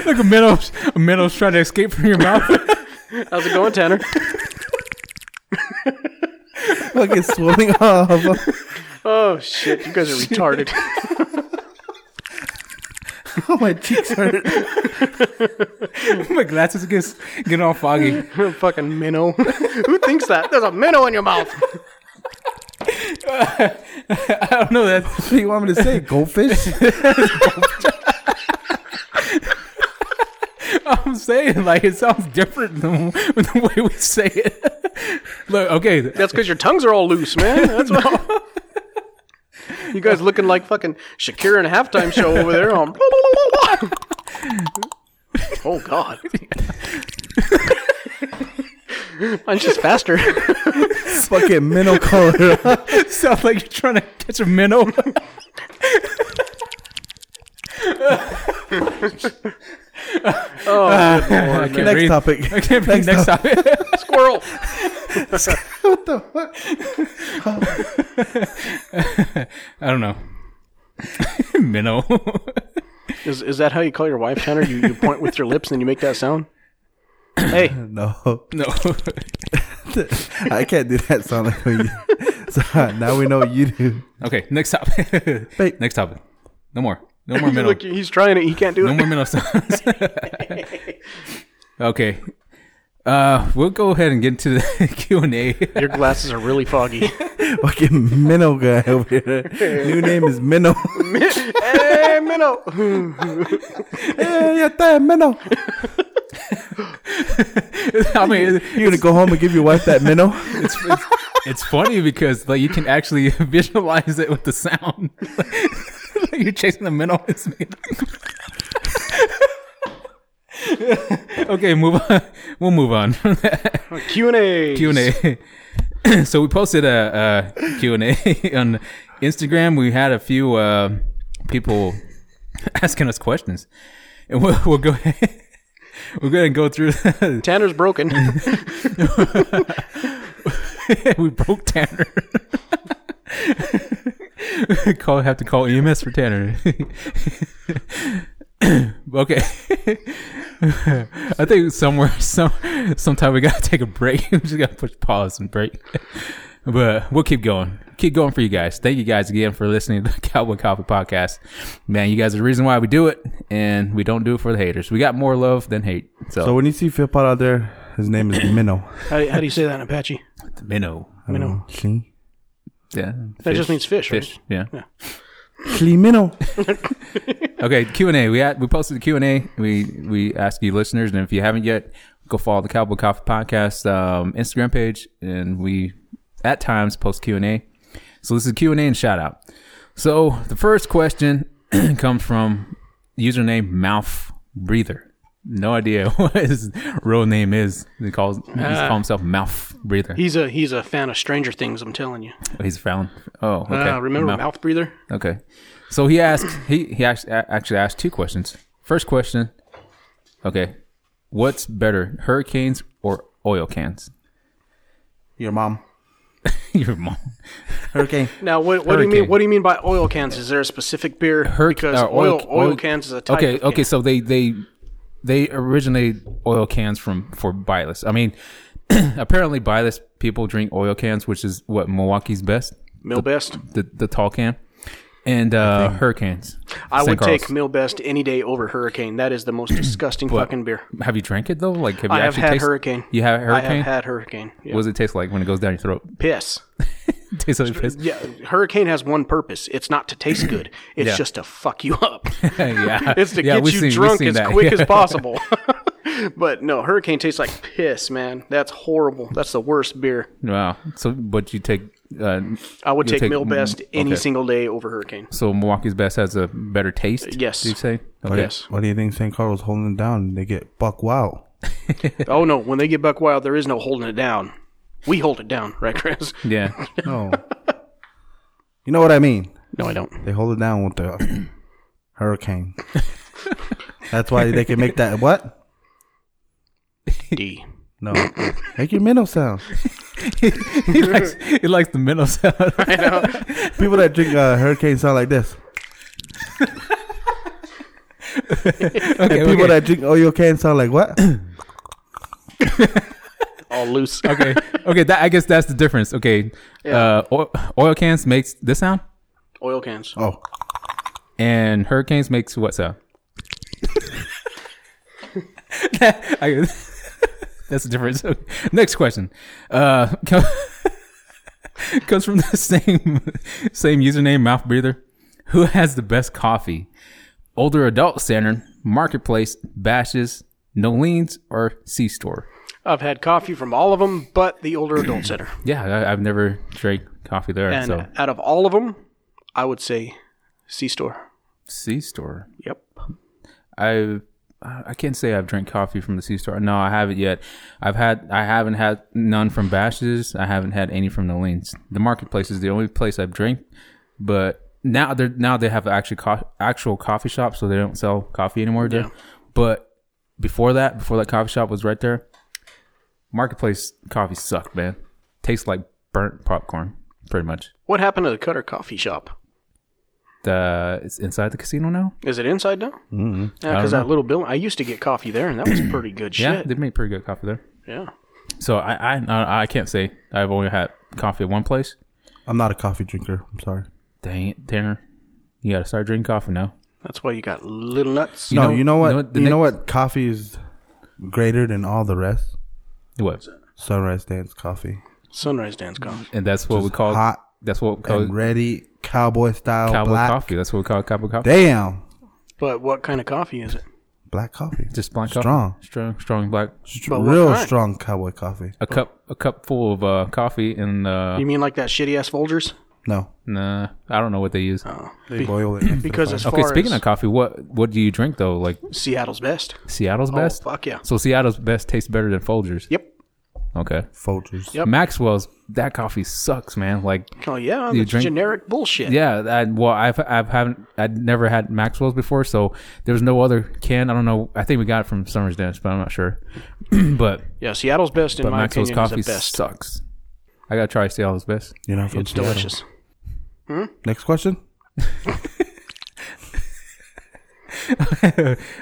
Like a minnow, a minnow's trying to escape from your mouth. How's it going, Tanner? Look, it's swimming off. Oh, shit. You guys are shit. Retarded. Oh, my cheeks hurt. My glasses get getting all foggy. Fucking minnow. Who thinks that? There's a minnow in your mouth. Uh, I don't know. That's what you want me to say. Goldfish? I'm saying, like, it sounds different than the way we say it. Look, okay. That's because your tongues are all loose, man. That's no. What. You guys looking like fucking Shakira in a halftime show over there. On blah, blah, blah, blah. Oh, God. Mine's just faster. Fucking minnow color. Sounds like you're trying to catch a minnow. Oh, uh, Lord, next read. topic. I can't next, next topic. topic. Squirrel. What the fuck? I don't know. Minnow. Is is that how you call your wife, Tanner? You you point with your lips and you make that sound? Hey. No. No. I can't do that sound like you. So now we know what you do. Okay, next topic. Wait. Next topic. No more. No more minnow. Look, he's trying it. He can't do no it. No more minnow sounds. Okay. Uh, we'll go ahead and get into the Q and A. Your glasses are really foggy. Fucking minnow guy over here. New name is Minnow. Hey, Minnow. Hey, you're that Minnow. I mean, you're going to go home and give your wife that minnow? It's, it's, it's funny because, like, you can actually visualize it with the sound. You're chasing the minnow. It's me. Okay, move on. We'll move on. Q and A. Q and A. So we posted a, a Q and A on Instagram. We had a few uh, people asking us questions, and we'll, we'll go ahead. We're gonna go through. Tanner's broken. We broke Tanner. Call have to call E M S for Tanner. Okay. I think somewhere some sometime we gotta take a break. We just gotta push pause and break. But we'll keep going. Keep going for you guys. Thank you guys again for listening to the Cowboy Coffee Podcast. Man, you guys are the reason why we do it, and we don't do it for the haters. We got more love than hate. So, so when you see Philpott out there, his name is Minnow. How do, how do you say that in Apache? Minnow. Minnow. See? Yeah, that fish. Just means fish, fish. Right? Yeah, yeah. Okay, Q and A. We at, we posted the Q and A. We we ask you listeners, and if you haven't yet, go follow the Cowboy Coffee Podcast um, Instagram page, and we at times post Q and A. So this is Q and A and shout out. So the first question comes from username Mouth Breather. no idea what his real name is. He calls he's uh, call himself Mouth Breather. He's a he's a fan of Stranger Things, I'm telling you. Oh, he's a fan. Oh, okay. Uh, remember Mouth. Mouth Breather? Okay. So he asked. He he actually, actually asked two questions. First question. Okay, what's better, hurricanes or oil cans? Your mom. Your mom. Hurricane. Now, what, what Hurricane. do you mean? What do you mean by oil cans? Is there a specific beer? Hurric- because uh, oil, oil, oil oil cans is a type. Okay. Of okay. Can. So they they. They originated oil cans from for Bylas. I mean, apparently Bylas people drink oil cans, which is what Milwaukee's Best, Mill Best, the, the, the tall can, and uh, Hurricanes. I San would Carlos. take Mill Best any day over Hurricane. That is the most disgusting but, fucking beer. Have you drank it though? Like, have you I have had taste, Hurricane. You have Hurricane. I have had Hurricane. Yeah. What does it taste like when it goes down your throat? Piss. Tastes like piss. Yeah, Hurricane has one purpose. It's not to taste good. It's yeah. just to fuck you up. yeah, it's to yeah, get you seen, drunk as that. quick yeah. as possible. But no, Hurricane tastes like piss, man. That's horrible. That's the worst beer. Wow. So, but you take. Uh, I would take, take Mill Best any okay. single day over Hurricane. So Milwaukee's Best has a better taste. Yes. Do you say? Okay. Yes. What do you think Saint Carlos holding it down? They get buck wild. Oh no! When they get buck wild, there is no holding it down. We hold it down, right, Chris? Yeah. No. You know what I mean? No, I don't. They hold it down with the hurricane. That's why they can make that what? D. No. Make your minnow sound. he, he, likes, he likes the minnow sound. I know. People that drink uh, hurricane sound like this. okay, and people okay. that drink oil can sound like what? All loose. okay. Okay. That, I guess that's the difference. Okay. Yeah. Uh, oil, oil cans makes this sound? Oil cans. Oh. And hurricanes makes what sound? that, I, that's the difference. Okay. Next question. Uh, come, comes from the same, same username, Mouth Breather. Who has the best coffee? Older adult standard, Marketplace, Bashes, Nolene's, or C-Store? I've had coffee from all of them, but the older adult center. Yeah, I, I've never drank coffee there. And so. Out of all of them, I would say C-Store. C-Store. Yep. I I can't say I've drank coffee from the C-Store. No, I haven't yet. I've had I haven't had none from Bashes. I haven't had any from Nolene's. The Marketplace is the only place I've drank, but now they now they have actually co- actual coffee shops, so they don't sell coffee anymore. Yeah. But before that, before that coffee shop was right there. Marketplace coffee sucked, man. Tastes like burnt popcorn, pretty much. What happened to the Cutter coffee shop? The It's inside the casino now? Is it inside now? Mm-hmm. Yeah, because that little building. I used to get coffee there, and that was pretty good shit. Yeah, they made pretty good coffee there. Yeah. So I, I I can't say I've only had coffee at one place. I'm not a coffee drinker. I'm sorry. Dang it, Tanner. You got to start drinking coffee now. That's why you got little nuts. No, you know, you know what? You know, you next, know what? Coffee is greater than all the rest. What? Sunrise Dance Coffee. Sunrise Dance Coffee. And that's what Just we call hot. That's what we call and ready cowboy style cowboy black. coffee. That's what we call cowboy coffee. Damn. But what kind of coffee is it? Black coffee. Just black coffee. Strong, strong, strong black. Str- real kind? Strong cowboy coffee. A cup, a cup full of uh, coffee and. Uh, you mean like that shitty ass Folgers? No. Nah, I don't know what they use. Oh. They Be- boil it. Because as far okay, speaking as of coffee, what what do you drink though? Like Seattle's Best. Seattle's Best. Oh fuck yeah! So Seattle's Best tastes better than Folgers. Yep. Okay. Folgers. Yep. Maxwell's. That coffee sucks, man. Like oh yeah, it's generic bullshit. Yeah. I, well, I've I've haven't I'd never had Maxwell's before, so there was no other can. I don't know. I think we got it from Summer's Dance, but I'm not sure. But yeah, Seattle's Best in my Maxwell's opinion coffee is the best. Sucks. I gotta try Seattle's Best. You know, it's delicious. Hmm? Next question.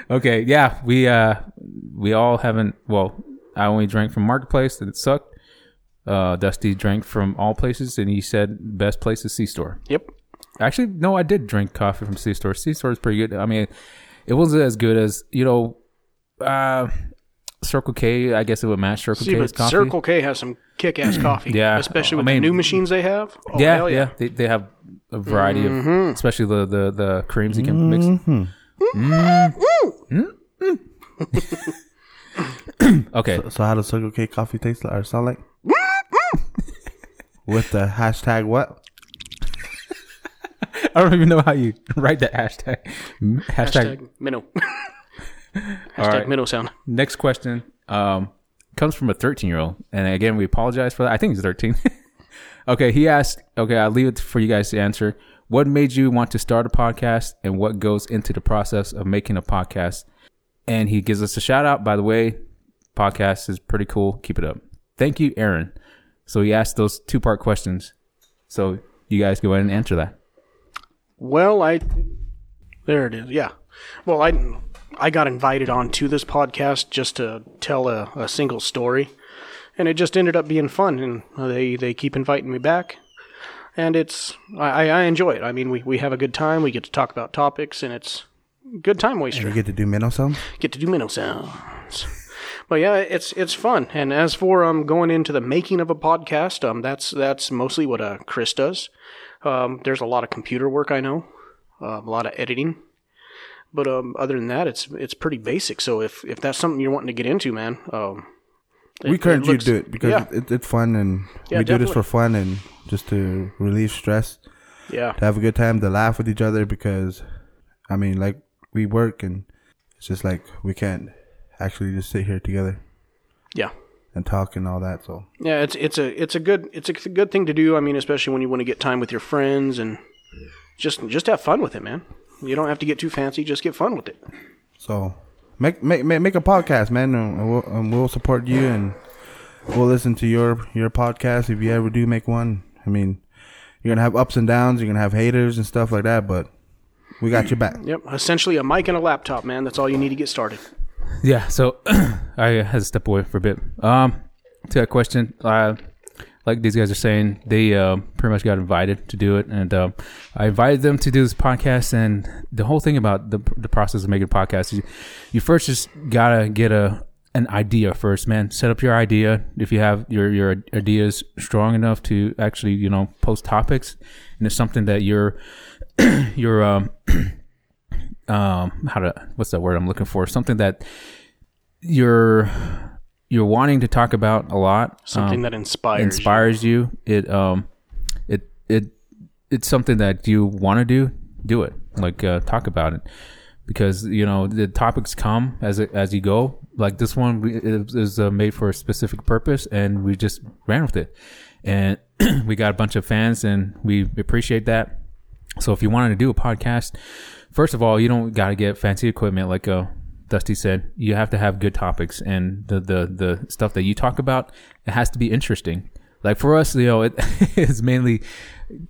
Okay, yeah, we uh, we all haven't. Well, I only drank from Marketplace, and it sucked. Uh, Dusty drank from all places, and he said best place is C-Store. Yep. Actually, no, I did drink coffee from C-Store. C-Store is pretty good. I mean, it wasn't as good as you know. Uh, Circle K, I guess it would match Circle See, K's but coffee. Circle K has some kick-ass coffee, yeah. Especially with I mean, the new machines they have. Oh, yeah, yeah, yeah. They they have a variety mm-hmm. of, especially the the, the creams you can mix. Mm-hmm. Mm-hmm. Mm-hmm. Okay. So, so how does Circle K coffee taste like or sound like? With the hashtag what? I don't even know how you write that hashtag. Hashtag, hashtag minnow. Hashtag all right. Middle sound. Next question um, comes from a thirteen-year-old. And again, we apologize for that. I think he's thirteen. Okay, he asked, okay, I'll leave it for you guys to answer. What made you want to start a podcast and what goes into the process of making a podcast? And he gives us a shout out. By the way, podcast is pretty cool. Keep it up. Thank you, Aaron. So he asked those two-part questions. So you guys go ahead and answer that. Well, I... There it is. Yeah. Well, I I got invited on to this podcast just to tell a, a single story. And it just ended up being fun. And they, they keep inviting me back. And it's... I, I enjoy it. I mean, we, we have a good time. We get to talk about topics. And it's a good time waster. And you get to do minnow sounds? Get to do minnow sounds. But yeah, it's it's fun. And as for um going into the making of a podcast, um that's that's mostly what uh, Chris does. Um, there's a lot of computer work, I know, uh, a lot of editing. But um, other than that, it's it's pretty basic. So if, if that's something you're wanting to get into, man, um, it, we encourage you to do it because yeah. it, it's fun and yeah, we definitely. do this for fun and just to relieve stress. Yeah, to have a good time, to laugh with each other because, I mean, like we work and it's just like we can't. Actually, just sit here together, yeah, and talk and all that. So yeah, it's it's a it's a good it's a good thing to do. I mean, especially when you want to get time with your friends and just just have fun with it, man. You don't have to get too fancy; just get fun with it. So make make make a podcast, man, and we'll, and we'll support you and we'll listen to your your podcast if you ever do make one. I mean, you're gonna have ups and downs. You're gonna have haters and stuff like that, but we got your back. Yep, essentially a mic and a laptop, man. That's all you need to get started. Yeah, so I had to step away for a bit. Um, to that question, uh, like these guys are saying, they uh, pretty much got invited to do it, and uh, I invited them to do this podcast. And the whole thing about the the process of making a podcast, is you, you first just gotta get a an idea first, man. Set up your idea. If you have your your ideas strong enough to actually, you know, post topics, and it's something that you're you're um. Um, how to, what's that word I'm looking for? Something that you're, you're wanting to talk about a lot. Something um, that inspires, inspires you. you. It, um, it, it, it's something that you want to do, do it. Like, uh, talk about it because, you know, the topics come as, it, as you go. Like this one is uh, made for a specific purpose and we just ran with it and we got a bunch of fans and we appreciate that. So if you wanted to do a podcast, first of all, you don't got to get fancy equipment. Like uh, Dusty said, you have to have good topics. And the, the, the stuff that you talk about, it has to be interesting. Like for us, you know, it is mainly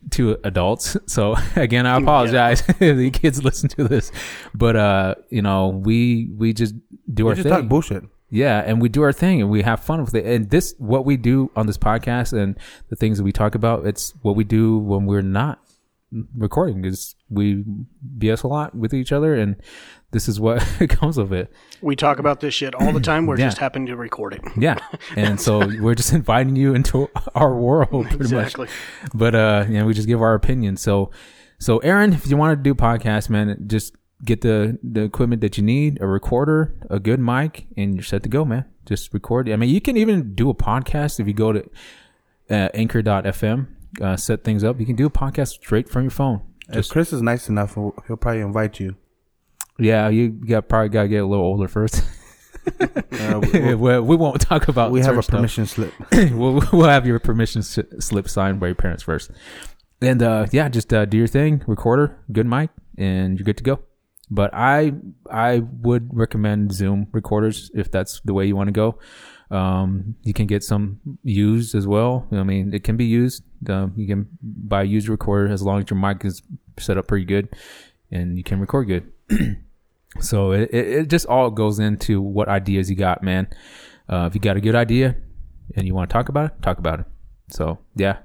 to adults. So again, I apologize if yeah. the kids listen to this. But, uh, you know, we we just do we our just thing. We just talk bullshit. Yeah, and we do our thing and we have fun with it. And this, what we do on this podcast and the things that we talk about, it's what we do when we're not recording because we B S a lot with each other and this is what comes of it. We talk about this shit all the time. We're yeah. just happen to record it. Yeah. And so we're just inviting you into our world pretty exactly. much. But, uh, you know, we just give our opinion. So, so Aaron, if you want to do podcasts, man, just get the, the equipment that you need, a recorder, a good mic, and you're set to go, man. Just record. I mean, you can even do a podcast if you go to uh, anchor dot f m. Uh, set things up. You can do a podcast straight from your phone. Just, if Chris is nice enough, he'll probably invite you. Yeah, you got probably got to get a little older first. uh, we, we'll, we won't talk about. We have a permission stuff. slip. we'll, we'll have your permission slip signed by your parents first. And uh, yeah, just uh, do your thing. Recorder, good mic, and you're good to go. But I I would recommend Zoom recorders if that's the way you want to go. Um, you can get some used as well. I mean, it can be used. Um, you can buy a used recorder as long as your mic is set up pretty good and you can record good. So it, it, it just all goes into what ideas you got, man. Uh, if you got a good idea and you want to talk about it, talk about it. So yeah,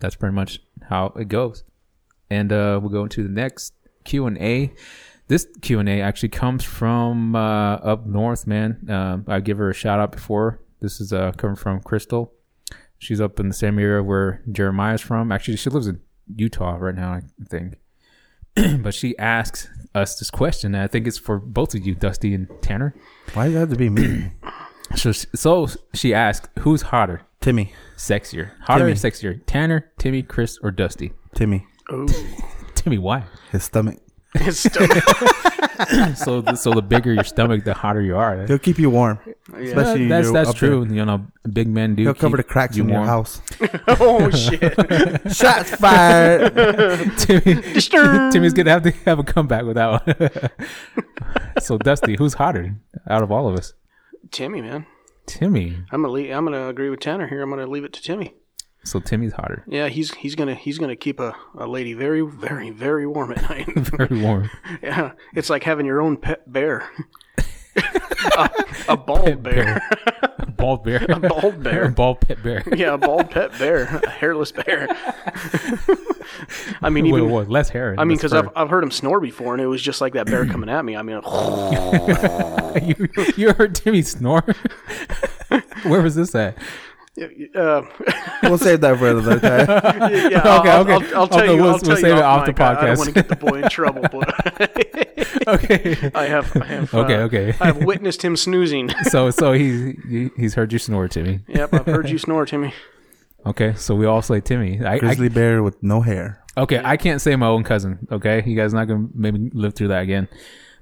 that's pretty much how it goes. And, uh, we'll go into the next Q and A. This Q and A actually comes from uh, up north, man. Um, I give her a shout out before. This is uh, coming from Crystal. She's up in the same area where Jeremiah's from. Actually, she lives in Utah right now, I think. But she asks us this question, and I think it's for both of you, Dusty and Tanner. Why does it have to be me? so, so she asks, who's hotter? Timmy. Sexier. Hotter Timmy. and sexier. Tanner, Timmy, Chris, or Dusty? Timmy. Oh. Timmy, why? His stomach. His stomach. so, the, so the bigger your stomach, the hotter you are. They'll keep you warm. Yeah. Especially yeah, that's that's true. There. You know, big men do. They'll keep cover the cracks you in warm. Your house. Oh shit! Shots fired. Timmy, Timmy's gonna have to have a comeback with that one. So Dusty, who's hotter out of all of us? Timmy, man. Timmy. I'm gonna. Leave, I'm gonna agree with Tanner here. I'm gonna leave it to Timmy. So Timmy's hotter. Yeah, he's he's gonna he's gonna keep a, a lady very very very warm at night. Very warm. Yeah, it's like having your own pet bear. a, a bald bear. bear. A bald bear. A bald bear. A bald pet bear. Yeah, a bald pet bear. A hairless bear. I mean, even wait, wait, less hair. I mean, because I've I've heard him snore before, and it was just like that bear coming at me. I mean, you you heard Timmy snore? Where was this at? Uh, we'll save that for another time. Yeah, I'll, okay, okay. I'll, I'll, I'll tell okay, you. We'll, I'll tell we'll you save it off the podcast. I don't want to get the boy in trouble. But okay, I have. I have okay, uh, okay. I have witnessed him snoozing. so, so he's he, he's heard you snore, Timmy. Yep, I've heard you snore, Timmy. Okay, so we all say Timmy. I, Grizzly I, bear with no hair. Okay, yeah. I can't say my own cousin. Okay, you guys are not gonna maybe live through that again.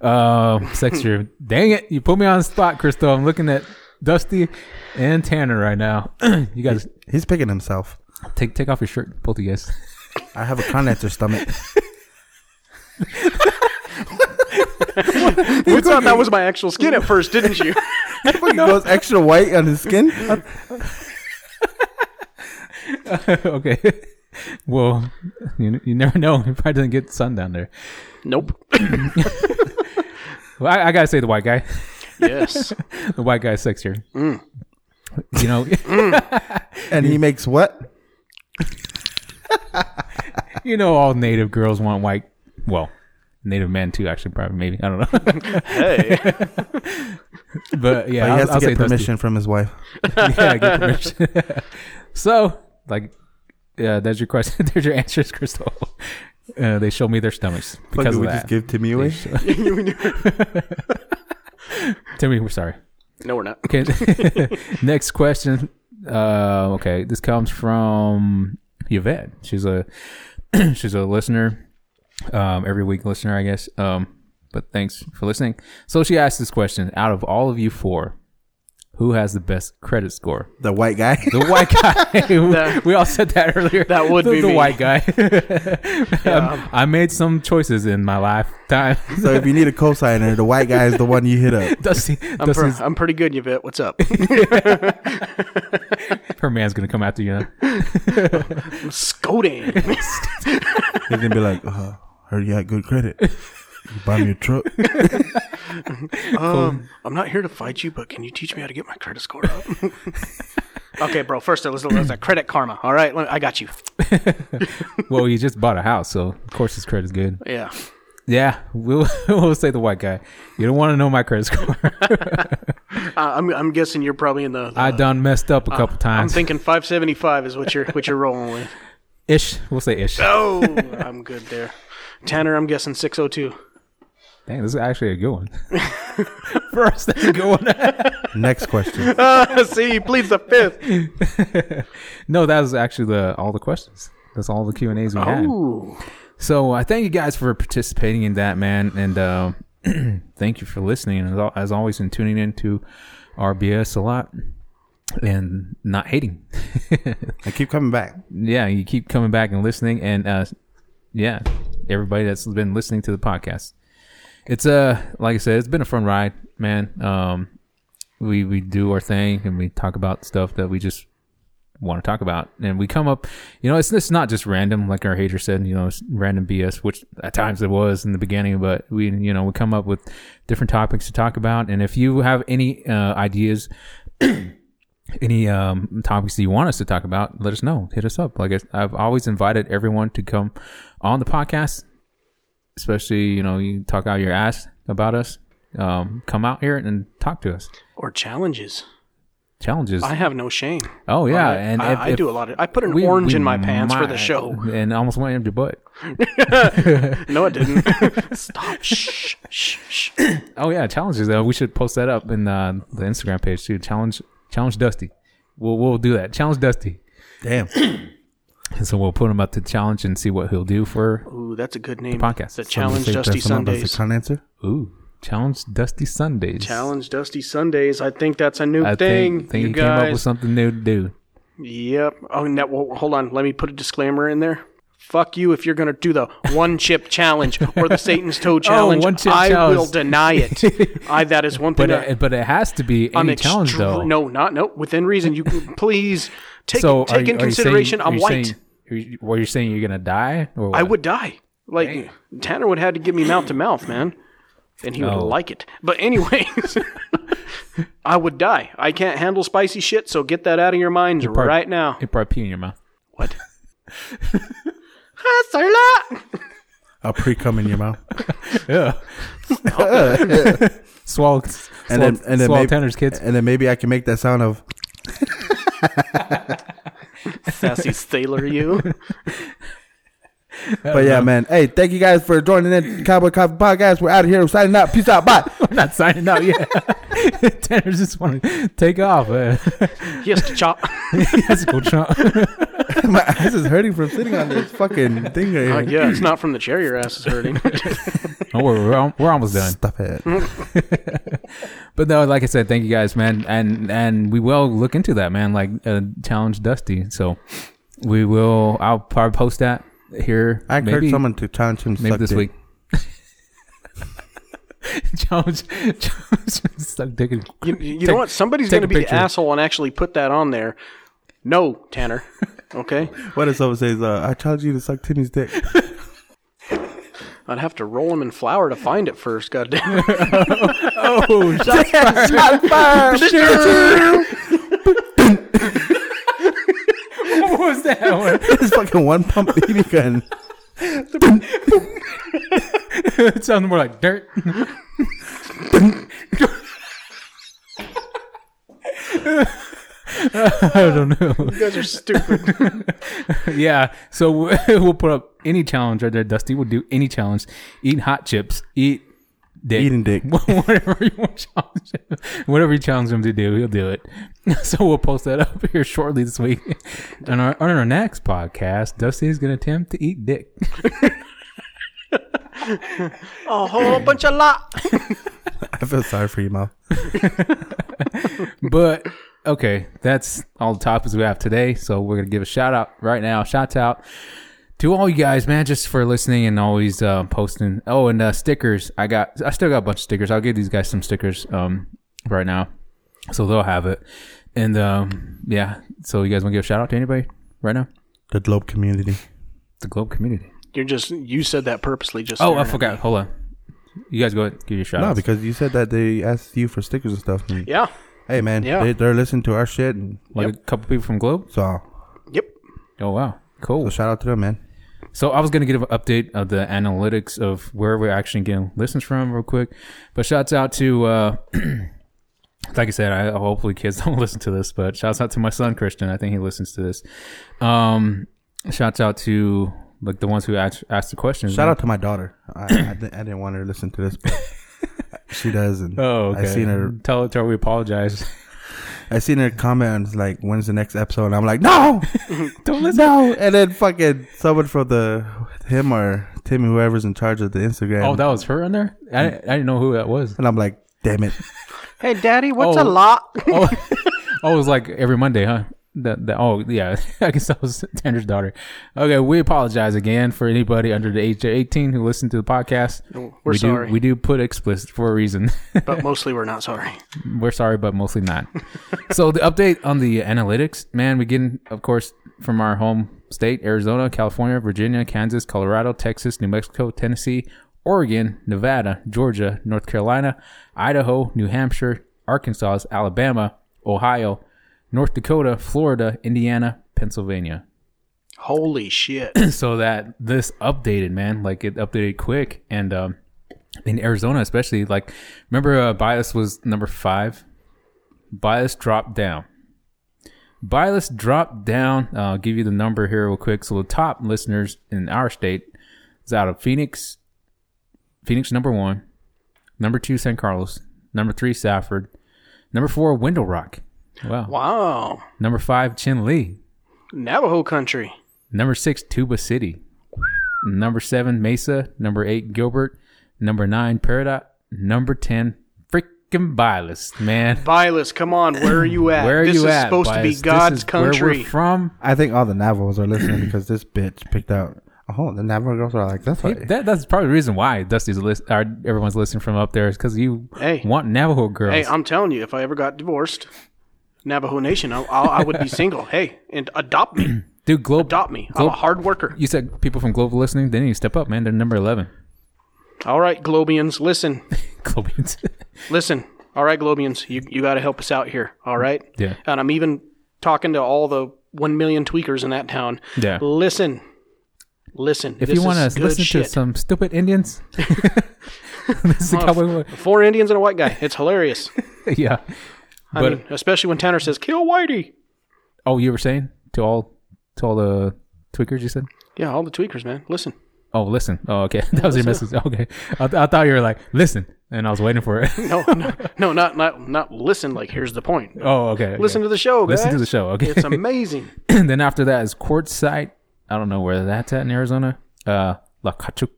Uh, sexier. Dang it! You put me on the spot, Crystal. I'm looking at Dusty and Tanner right now. You guys, he's, he's picking himself. Take take off your shirt, both of you guys. I have a connector stomach. You thought that was my actual skin at first, didn't you? He fucking goes extra white on his skin. uh, okay. Well, you you never know. He probably doesn't get sun down there. Nope. Well, I, I gotta say the white guy. Yes. The white guy's sexier. Mm. You know. Mm. And he makes what? You know, all native girls want white. Well, native men too, actually, probably, maybe. I don't know. Hey. But yeah, but he has I'll, to I'll get permission from his wife. Yeah, get permission. So, like, yeah, that's your question. There's your answers, Crystal. Uh, they show me their stomachs. Because of we that. Just give Timmy away? Timmy, we're sorry. No, we're not. Okay. Next question. Uh, okay, this comes from Yvette. She's a she's a listener, um, every week listener, I guess. Um, but thanks for listening. So she asked this question: out of all of you four, who has the best credit score? The white guy. The white guy. we, we all said that earlier. That would the, be the me. white guy. Yeah. um, I made some choices in my lifetime. So if you need a cosigner, the white guy is the one you hit up. Dusty, I'm, per, I'm pretty good, Yvette. What's up? Her man's gonna come after you. I'm scolding. He's gonna be like, uh, "Heard you got good credit. You buy me a truck." um, I'm not here to fight you, but can you teach me how to get my credit score up? Okay, bro. First, let's look at credit karma. All right, let me, I got you. Well, you just bought a house, so of course his credit's good. Yeah, yeah. We'll we'll say the white guy. You don't want to know my credit score. uh, I'm I'm guessing you're probably in the. the I done messed up a uh, couple times. I'm thinking five seventy-five is what you're what you're rolling with. Ish. We'll say ish. Oh, I'm good there. Tanner, I'm guessing six oh two. Dang, this is actually a good one. First, that's a good one. Next question. Uh, see, he pleads the fifth. No, that was actually the all the questions. That's all the Q and A's we oh. had. So I uh, thank you guys for participating in that, man, and uh, thank you for listening as, al- as always and tuning into R B S a lot and not hating. I keep coming back. Yeah, you keep coming back and listening, and uh, yeah, everybody that's been listening to the podcast. It's uh like I said, it's been a fun ride, man. Um, we we do our thing and we talk about stuff that we just want to talk about, and we come up, you know, it's it's not just random, like our hater said, you know, it's random B S, which at times it was in the beginning, but we you know we come up with different topics to talk about, and if you have any uh, ideas, any um topics that you want us to talk about, let us know. Hit us up. Like I, I've always invited everyone to come on the podcast. Especially, you know, you talk out your ass about us. Um, come out here and talk to us. Or challenges. Challenges. I have no shame. Oh yeah, right. and I, if, I do a lot of. I put an we, orange we in my pants might, for the show, and almost went into butt. No, it didn't. Stop. Shh, shh, shh. Oh yeah, challenges though. We should post that up in uh, the Instagram page too. Challenge, challenge Dusty. We'll we'll do that. Challenge Dusty. Damn. And so we'll put him up to challenge and see what he'll do for. Ooh, that's a good name. The podcast. The Challenge Dusty Sundays. That's a con answer. Ooh. Challenge Dusty Sundays. Challenge Dusty Sundays. I think that's a new I thing. I think, think you, you guys. came up with something new to do. Yep. Oh, no, well, hold on. Let me put a disclaimer in there. Fuck you if you're going to do the one chip challenge or the Satan's Toe challenge. Oh, one chip I challenge. will deny it. I That is one thing. But, I, it, but it has to be any extru- challenge, though. No, not no. Within reason. You can please take, so take you, in consideration saying, I'm white. Saying, are you, well, you're saying you're going to die? Or what? I would die. Like, dang. Tanner would have to give me mouth to mouth, man. And he would oh. like it. But anyways, I would die. I can't handle spicy shit, so get that out of your mind you're right probably, now. You'd probably pee in your mouth. What? I'll pre-cum in your mouth. Yeah. Swallow, and then, and then swallow maybe, Tanner's kids. And then maybe I can make that sound of... Sassy Sailor, you. But yeah, man. Hey, thank you guys for joining in. Cowboy Coffee Podcast. We're out of here. We're signing out. Peace out. Bye. We're not signing out yet. Tanner just wanted to take off. Man. He has to chop. He has to go chop. My ass is hurting from sitting on this fucking thing right here. Uh, yeah, it's not from the chair. Your ass is hurting. Don't worry. We're, we're almost done. Stop it. But no, like I said, thank you guys, man. And and we will look into that, man. Like uh, Challenge Dusty. So we will. I'll probably post that. Here, I maybe, heard someone to challenge him. Maybe this dick. week, challenge, challenge suck dick. And you you take, know what? Somebody's going to be picture. the asshole and actually put that on there. No, Tanner. Okay. What if someone says, uh, "I challenge you to suck Timmy's dick"? I'd have to roll him in flour to find it first. Goddamn! oh, oh, oh shot fire! Shot fire! Sure. What was that one? It's fucking one pump B B gun. It sounded more like dirt. I don't know. You guys are stupid. Yeah. So we'll put up any challenge right there. Dusty will do any challenge. Eat hot chips. Eat dick. Eating dick. Whatever you want to challenge him. Whatever you challenge him to do, he'll do it. So we'll post that up here shortly this week. On our, on our next podcast, Dusty is going to attempt to eat dick. A whole bunch of lot. I feel sorry for you, Mom. But, okay, that's all the topics we have today. So we're going to give a shout out right now. Shout out. To all you guys, man, just for listening and always uh, posting. Oh, and uh, stickers. I got, I still got a bunch of stickers. I'll give these guys some stickers um, right now, so they'll have it. And um, yeah, so you guys want to give a shout out to anybody right now? The Globe community. The Globe community. You're just you said that purposely. Just oh, I forgot. Hold on. You guys go ahead and give your shout out. No, because you said that they asked you for stickers and stuff. And yeah. Hey, man. Yeah. They, they're listening to our shit and like yep. a couple people from Globe. So. Yep. Oh wow, cool. So shout out to them, man. So I was going to give an update of the analytics of where we're actually getting listens from real quick. But shouts out to, uh, like I said, I hopefully kids don't listen to this, but shouts out to my son, Christian. I think he listens to this. Um, shouts out to like the ones who asked, asked the questions. Shout man. out to my daughter. I, I, didn't, I didn't want her to listen to this, but she does. And oh, okay. I seen her. Tell, tell her we apologize. I seen her comment like, when's the next episode? And I'm like, no! Don't listen. No! And then fucking someone from the, him or Timmy, whoever's in charge of the Instagram. Oh, that was her on there? I, I didn't know who that was. And I'm like, damn it. Hey, Daddy, what's oh, a lot? oh, oh, it was like every Monday, huh? The, the, oh, yeah. I guess that was Tanner's daughter. Okay, we apologize again for anybody under the age of eighteen who listened to the podcast. We're we sorry. Do, we do put explicit for a reason. But mostly we're not sorry. We're sorry, but mostly not. So the update on the analytics, man, we getting, of course, from our home state, Arizona, California, Virginia, Kansas, Colorado, Texas, New Mexico, Tennessee, Oregon, Nevada, Georgia, North Carolina, Idaho, New Hampshire, Arkansas, Alabama, Ohio, North Dakota, Florida, Indiana, Pennsylvania. Holy shit. So that this updated, man, like it updated quick. And um, in Arizona, especially, like, remember uh, Bylas was number five? Bylas dropped down. Bylas dropped down. Uh, I'll give you the number here real quick. So the top listeners in our state is out of Phoenix. Phoenix, number one. Number two, San Carlos. Number three, Safford. Number four, Window Rock. Wow. Wow. Number five, Chin Lee. Navajo country. Number six, Tuba City. Number seven, Mesa. Number eight, Gilbert. Number nine, Peridot. Number ten, freaking Bylas, man. Bylas, come on. Where are you at? Where are this you is at, supposed Bylas? To be God's this is country. Where we're from. I think all the Navajos are listening because this bitch picked out. Oh, the Navajo girls are like, that's why. Hey, that, that's probably the reason why Dusty's list, or everyone's listening from up there, is because you hey, want Navajo girls. Hey, I'm telling you, if I ever got divorced, Navajo Nation, I, I, I would be single. Hey, and adopt me. Dude, Globe. Adopt me. Globe, I'm a hard worker. You said people from Globe listening, they need to step up, man. They're number eleven. All right, Globians, listen. Globians. Listen. All right, Globians, you, you got to help us out here. All right? Yeah. And I'm even talking to all the one million tweakers in that town. Yeah. Listen. Listen, if you want to listen shit. to some stupid Indians, this is well, four Indians and a white guy. It's hilarious. Yeah. I but, mean, especially when Tanner says, kill Whitey. Oh, you were saying to all to all the tweakers, you said? Yeah, all the tweakers, man. Listen. Oh, listen. Oh, okay. That yeah, was your message. Up. Okay. I, th- I thought you were like, listen. And I was waiting for it. no, no, no, not not not listen. Like, here's the point. Oh, okay. Listen okay. to the show, guys. Listen to the show. Okay. It's amazing. And then after that is Quartzsite. I don't know where that's at in Arizona. Uh, La Cochu,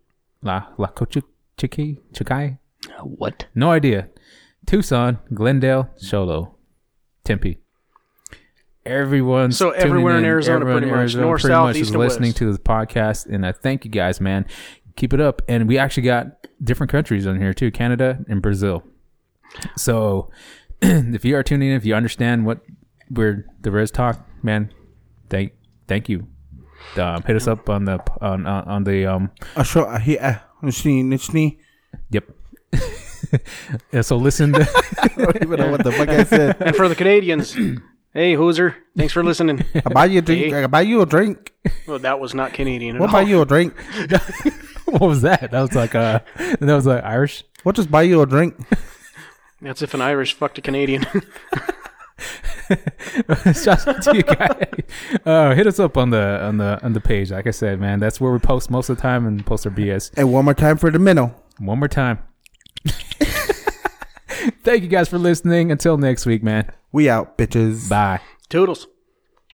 La La Cochu, Chiqui, Chikai. What? No idea. Tucson, Glendale, Sholo, Tempe. Everyone. So everywhere in, in Arizona, everyone pretty in Arizona, much, north, pretty south, much east, is and listening west. To this podcast, and I thank you guys, man. Keep it up, and we actually got different countries on here too: Canada and Brazil. So, if you are tuning in, if you understand what we're the Res Talk, man, thank thank you. Um, hit us up on the on on, on the um. Yep. Yeah, so listen. To I don't even know what the fuck I said. And for the Canadians, hey Hoosier, thanks for listening. I buy you a drink. Hey. I buy you a drink. Well, that was not Canadian. At what all. Buy you a drink? What was that? That was like uh, that was like Irish. What just buy you a drink? That's if an Irish fucked a Canadian. Shout out to you guys. Uh, hit us up on the on the on the page. Like I said, man, that's where we post most of the time and post our B S. And one more time for the minnow. One more time. Thank you guys for listening. Until next week, man. We out, bitches. Bye. Toodles.